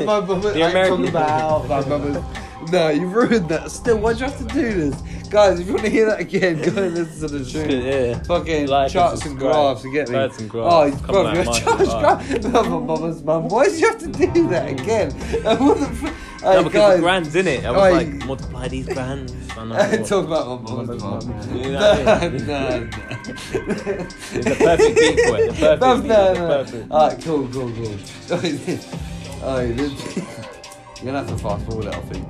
No, no, no. The American about No, you ruined that. Still, why'd you have to do this? Guys, if you want to hear that again, go and listen to the tune. Yeah. Fucking like charts and graphs, you get me? Charts and graphs. Oh, bro, you're charts and graphs. My mama's mum. Why did you have to do that again? What the fuck? No, hey, because guys, the grand's in it. I was hey, like, multiply these grands. I ain't talking about my mum's mum. You know what I mean? No, no. It's the perfect equal. The perfect no, no, no. Perfect. All right, cool, cool, cool. Oh, you're going to have to fast forward it, I think.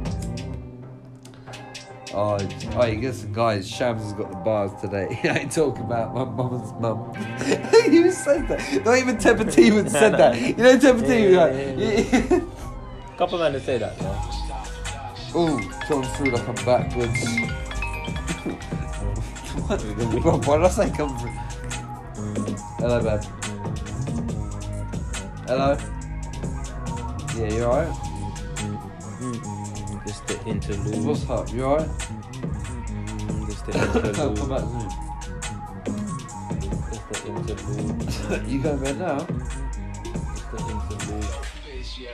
Oh, oh, you guess, guys, Shams has got the bars today. I ain't talking about my mum's mum. You said that. Not even Tepper T would said that. You know Tepper T? Yeah, yeah, yeah. Couple men to say that. Yeah. Ooh, going through like I'm backwards. What? Bro, why did I say come through? Hello, babe. Hello. Yeah, you alright? Just the interlude. What's up? You alright? Just the interlude. No, come back soon. Just the interlude. You going there now? Just the interlude.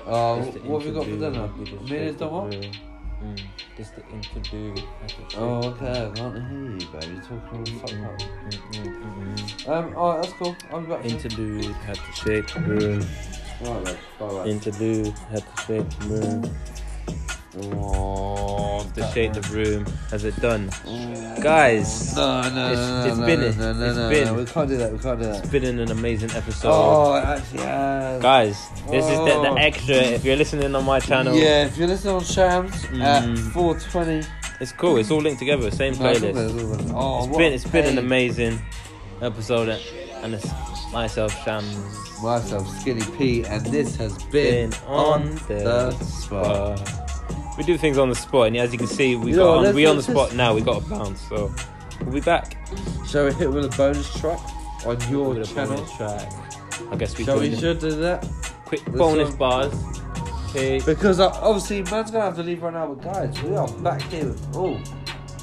Uh, what have we got for dinner? Minutes or what? Mm, just the interlude. Oh, okay. I can't hear you, babe. You're talking all the fuck up. Mm-hmm. Um, alright, that's cool. I'll be back. Interlude, had to shake the room. Alright, babe. Bye-bye. Interlude, had to shake the room. Oh, to shake the room. Has it done? Oh. Guys, no, no, it's, no, no, it's no, been no, it. No, no, it's no, been. No, we can't do that. We can't do that. It's been an amazing episode. Oh, it actually has. Guys, this oh. is the, the extra. If you're listening on my channel, yeah, if you're listening on Shams mm. at four twenty, it's cool. It's all linked together. Same playlist. No, it's all there, oh, it's been. It's pain. been an amazing episode, and it's myself, Shams, myself, Skinny Pete, and this has been, been on the, the spot. spot. We do things on the spot, and as you can see, we got on, we on the spot now. We got a bounce, so we'll be back. Shall we hit with a bonus track on your with channel? Bonus track. I guess we shall. We should do that. Quick the bonus song. bars. Okay. Because uh, obviously, man's gonna have to leave right now, but guys, we are back here. Oh,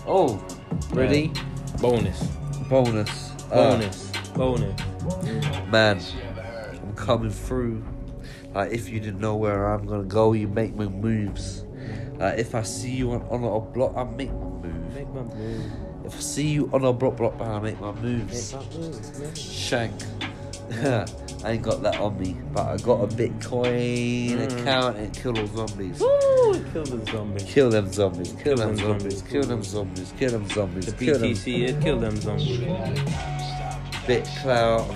oh, ready? Yeah. Bonus. Bonus. Bonus. Uh, postponing. Man, I'm coming through. Like, if you didn't know where I'm gonna go, you make my moves. Like, if I see you on, on a block, I make my move. Make my move. If I see you on a block, block, I make my moves. Make my moves, Shank. I ain't got that on me, but I got a Bitcoin mm. account and kill them zombies. Woo! Kill them zombies. Kill them zombies. Kill them zombies. Kill them zombies. Kill them zombies. The B T C is kill them zombies. Bit clout,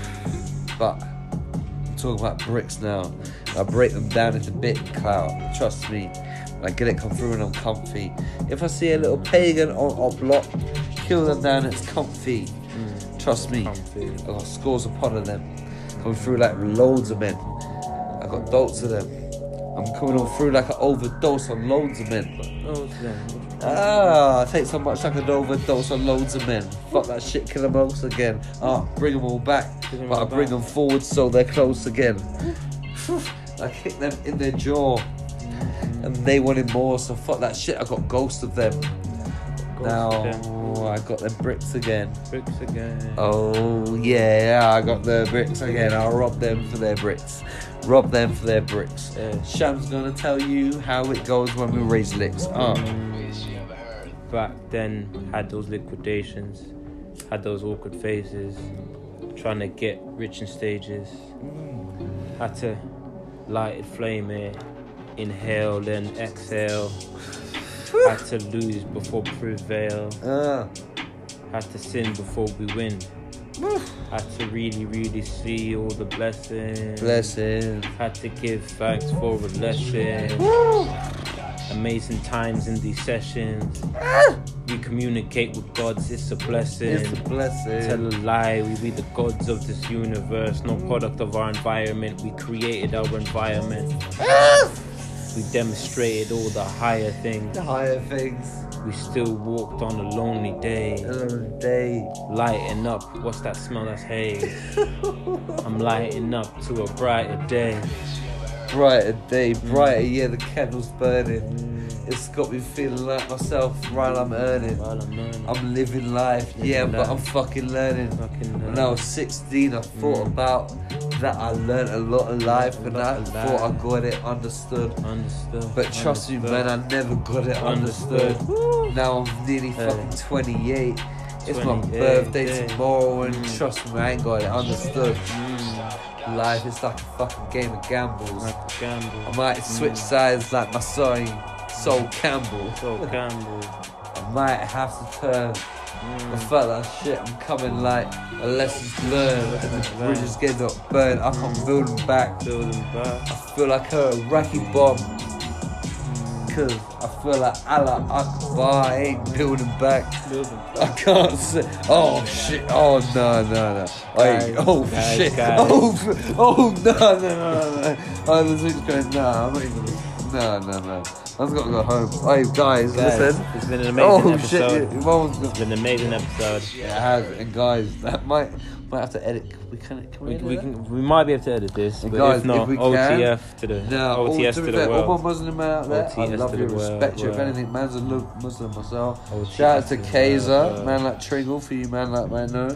but I'm talking about bricks now. I break them down into bit clout. Trust me, I get it come through and I'm comfy. If I see a little pagan on a block, kill them down. It's comfy. Mm. Trust me, comfy. I got scores upon them. Coming through like loads of men. I got dotes of them. I'm coming on through like an overdose on loads of men. Ah, I take so much I could overdose on loads of men. Fuck that shit, kill them all again. Ah, bring them all back, but I bring them forward so they're close again. I kick them in their jaw, and they wanted more. So fuck that shit, I got ghosts of them. Now I got the bricks again. Bricks again. Oh yeah, I got the bricks again. I'll rob them for their bricks. Rob them for their bricks. Yeah. Sham's gonna tell you how it goes when we raise licks. Oh. Back then, had those liquidations, had those awkward phases, trying to get rich in stages. Had to light a flame here, inhale then exhale. Had to lose before prevail. Uh. Had to sin before we win. Uh. Had to really, really see all the blessings. Blessings. Had to give thanks for a lesson. Woo. Amazing times in these sessions. Uh. We communicate with gods, it's a blessing. It's a blessing. Tell a lie, we be the gods of this universe. No product of our environment, we created our environment. Uh. We demonstrated all the higher things. The higher things. We still walked on a lonely day. A lonely day. Lighting up. What's that smell? That's haze. I'm lighting up to a brighter day. Brighter day, brighter. Mm. Yeah, the candle's burning. Mm. It's got me feeling like myself while I'm earning. While I'm learning. I'm living life. Living yeah, life. But I'm fucking learning. Fucking learning. When I was sixteen, I thought mm. about. That I learned a lot in life, and I thought I got it understood. Understood. But trust me, man, I never got it understood. understood. Now I'm nearly hey. fucking twenty-eight. It's my birthday yeah. tomorrow, and mm. trust me, I ain't got it understood. Mm. Life is like a fucking game of gambles. Like a gamble. I might switch mm. sides like my sorry Sol Campbell. Sol Campbell. I might have to turn. Mm. The fact that shit, I'm coming like a lessons learned, and the bridges get up burned. I can't build them back. Build them back. I feel like a Iraqi bomb, cause I feel like Allah Akbar. I ain't building back. Build them back. I can't say. Oh shit. Oh no no no. Hey. Oh guys, shit. Guys. Oh oh no no no no. I was going nah. I'm not even. No no no. I've got to go home. Hey guys, guys listen. It's been an amazing oh, episode. Shit. Got... It's been an amazing episode. Yeah, it has. And guys, that might might have to edit. We can. can we we, we, can, we might be able to edit this. And but guys, if not, if we O T F can, to the no, O T S to, to the world. All my Muslim man out there, O T S I love you, respect you. If anything, man's a Muslim myself. O T S shout out to Kayser, man like Tringle for you, man like man no.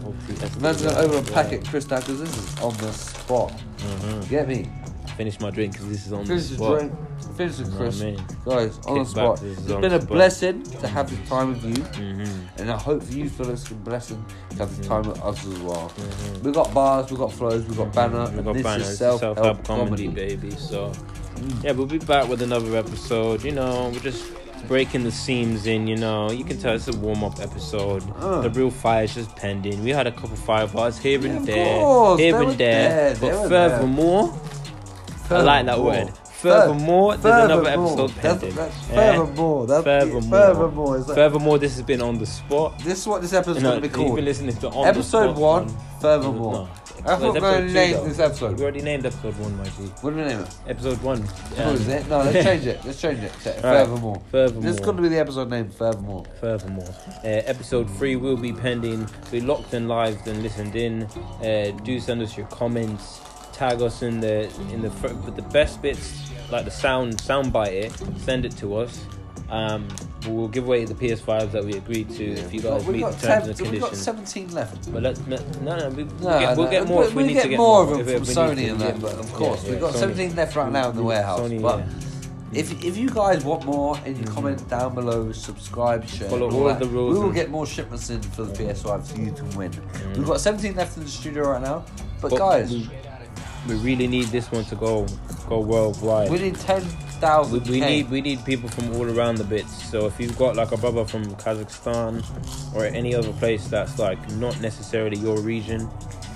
Man's gonna open a packet Crystal because this is on the spot. Get me. Finish my drink because this is on Finish the spot. Drink. Finish the crisp. You know what I mean? Guys, on the spot. It's been a blessing to have this time with you. Mm-hmm. And I hope you feel it's a blessing to have this time with us as well. Mm-hmm. We've got bars, we've got flows, we've got banner. We've got banners. Self-help comedy, comedy, baby. So, mm. yeah, we'll be back with another episode. You know, we're just breaking the seams in, you know. You can tell it's a warm-up episode. Uh. The real fire is just pending. We had a couple fire bars here and yeah, there. Course. Here they and there. there. But furthermore... There. I like that more. word. Furthermore, Further, there's another more. episode pending. That's, that's yeah. Furthermore, that's furthermore, furthermore, like, furthermore, this has been on the spot. This is what this episode is going to be called. You've been listening to on episode the spot one. On, furthermore, no. That's what we're going to name this episode. We already named episode one, my G. What do we name it? Episode one. Yeah. What is it? No, let's change it. Let's change it. Furthermore. Right. Furthermore. This is going to be the episode name. Furthermore. Furthermore. Uh, episode three will be pending. Be locked and live and listened in. Uh, do send us your comments. Tag us in the in the the best bits, like the sound sound bite it. Send it to us. Um, We'll give away the P S fives that we agreed to yeah. if you guys meet the terms ten, and the conditions. We've got seventeen left. But let's no, no, we, we'll, no, get, we'll no. get more. We, if we, we need get to get more of them from Sony and that. But of course, yeah, yeah, we've got Sony. seventeen left right now in the warehouse. Sony, but yeah. if if you guys want more, and you mm-hmm. comment down below, subscribe, share, follow all, all of that, the rules. We will get more shipments in for the yeah. P S five so you can win. Mm-hmm. We've got seventeen left in the studio right now. But, but guys, we, we really need this one to go go worldwide. We need ten. We, we need we need people from all around the bits. So if you've got like a brother from Kazakhstan or any other place that's like not necessarily your region,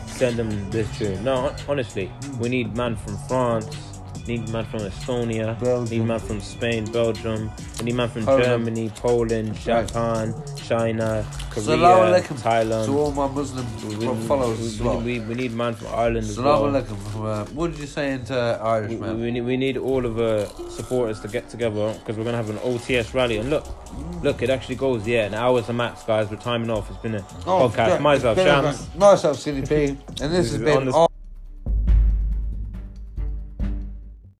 send them this too. No, honestly, we need man from France, need man from Estonia, Belgium. Need man from Spain, Belgium, we need man from Poland. Germany, Poland, Japan, China, Korea, Salaam Thailand. So all my Muslim we, followers we, as well. We, we, we need man from Ireland as well. From, uh, what did you say into Irish we, man? We, we, need, we need all of the uh, supporters to get together because we're going to have an O T S rally. And look, look, it actually goes, yeah, an hour's the max, guys. We're timing off. It's been a oh, podcast. Yeah, myself, Shams. Myself, Skinny Pete. And this has been...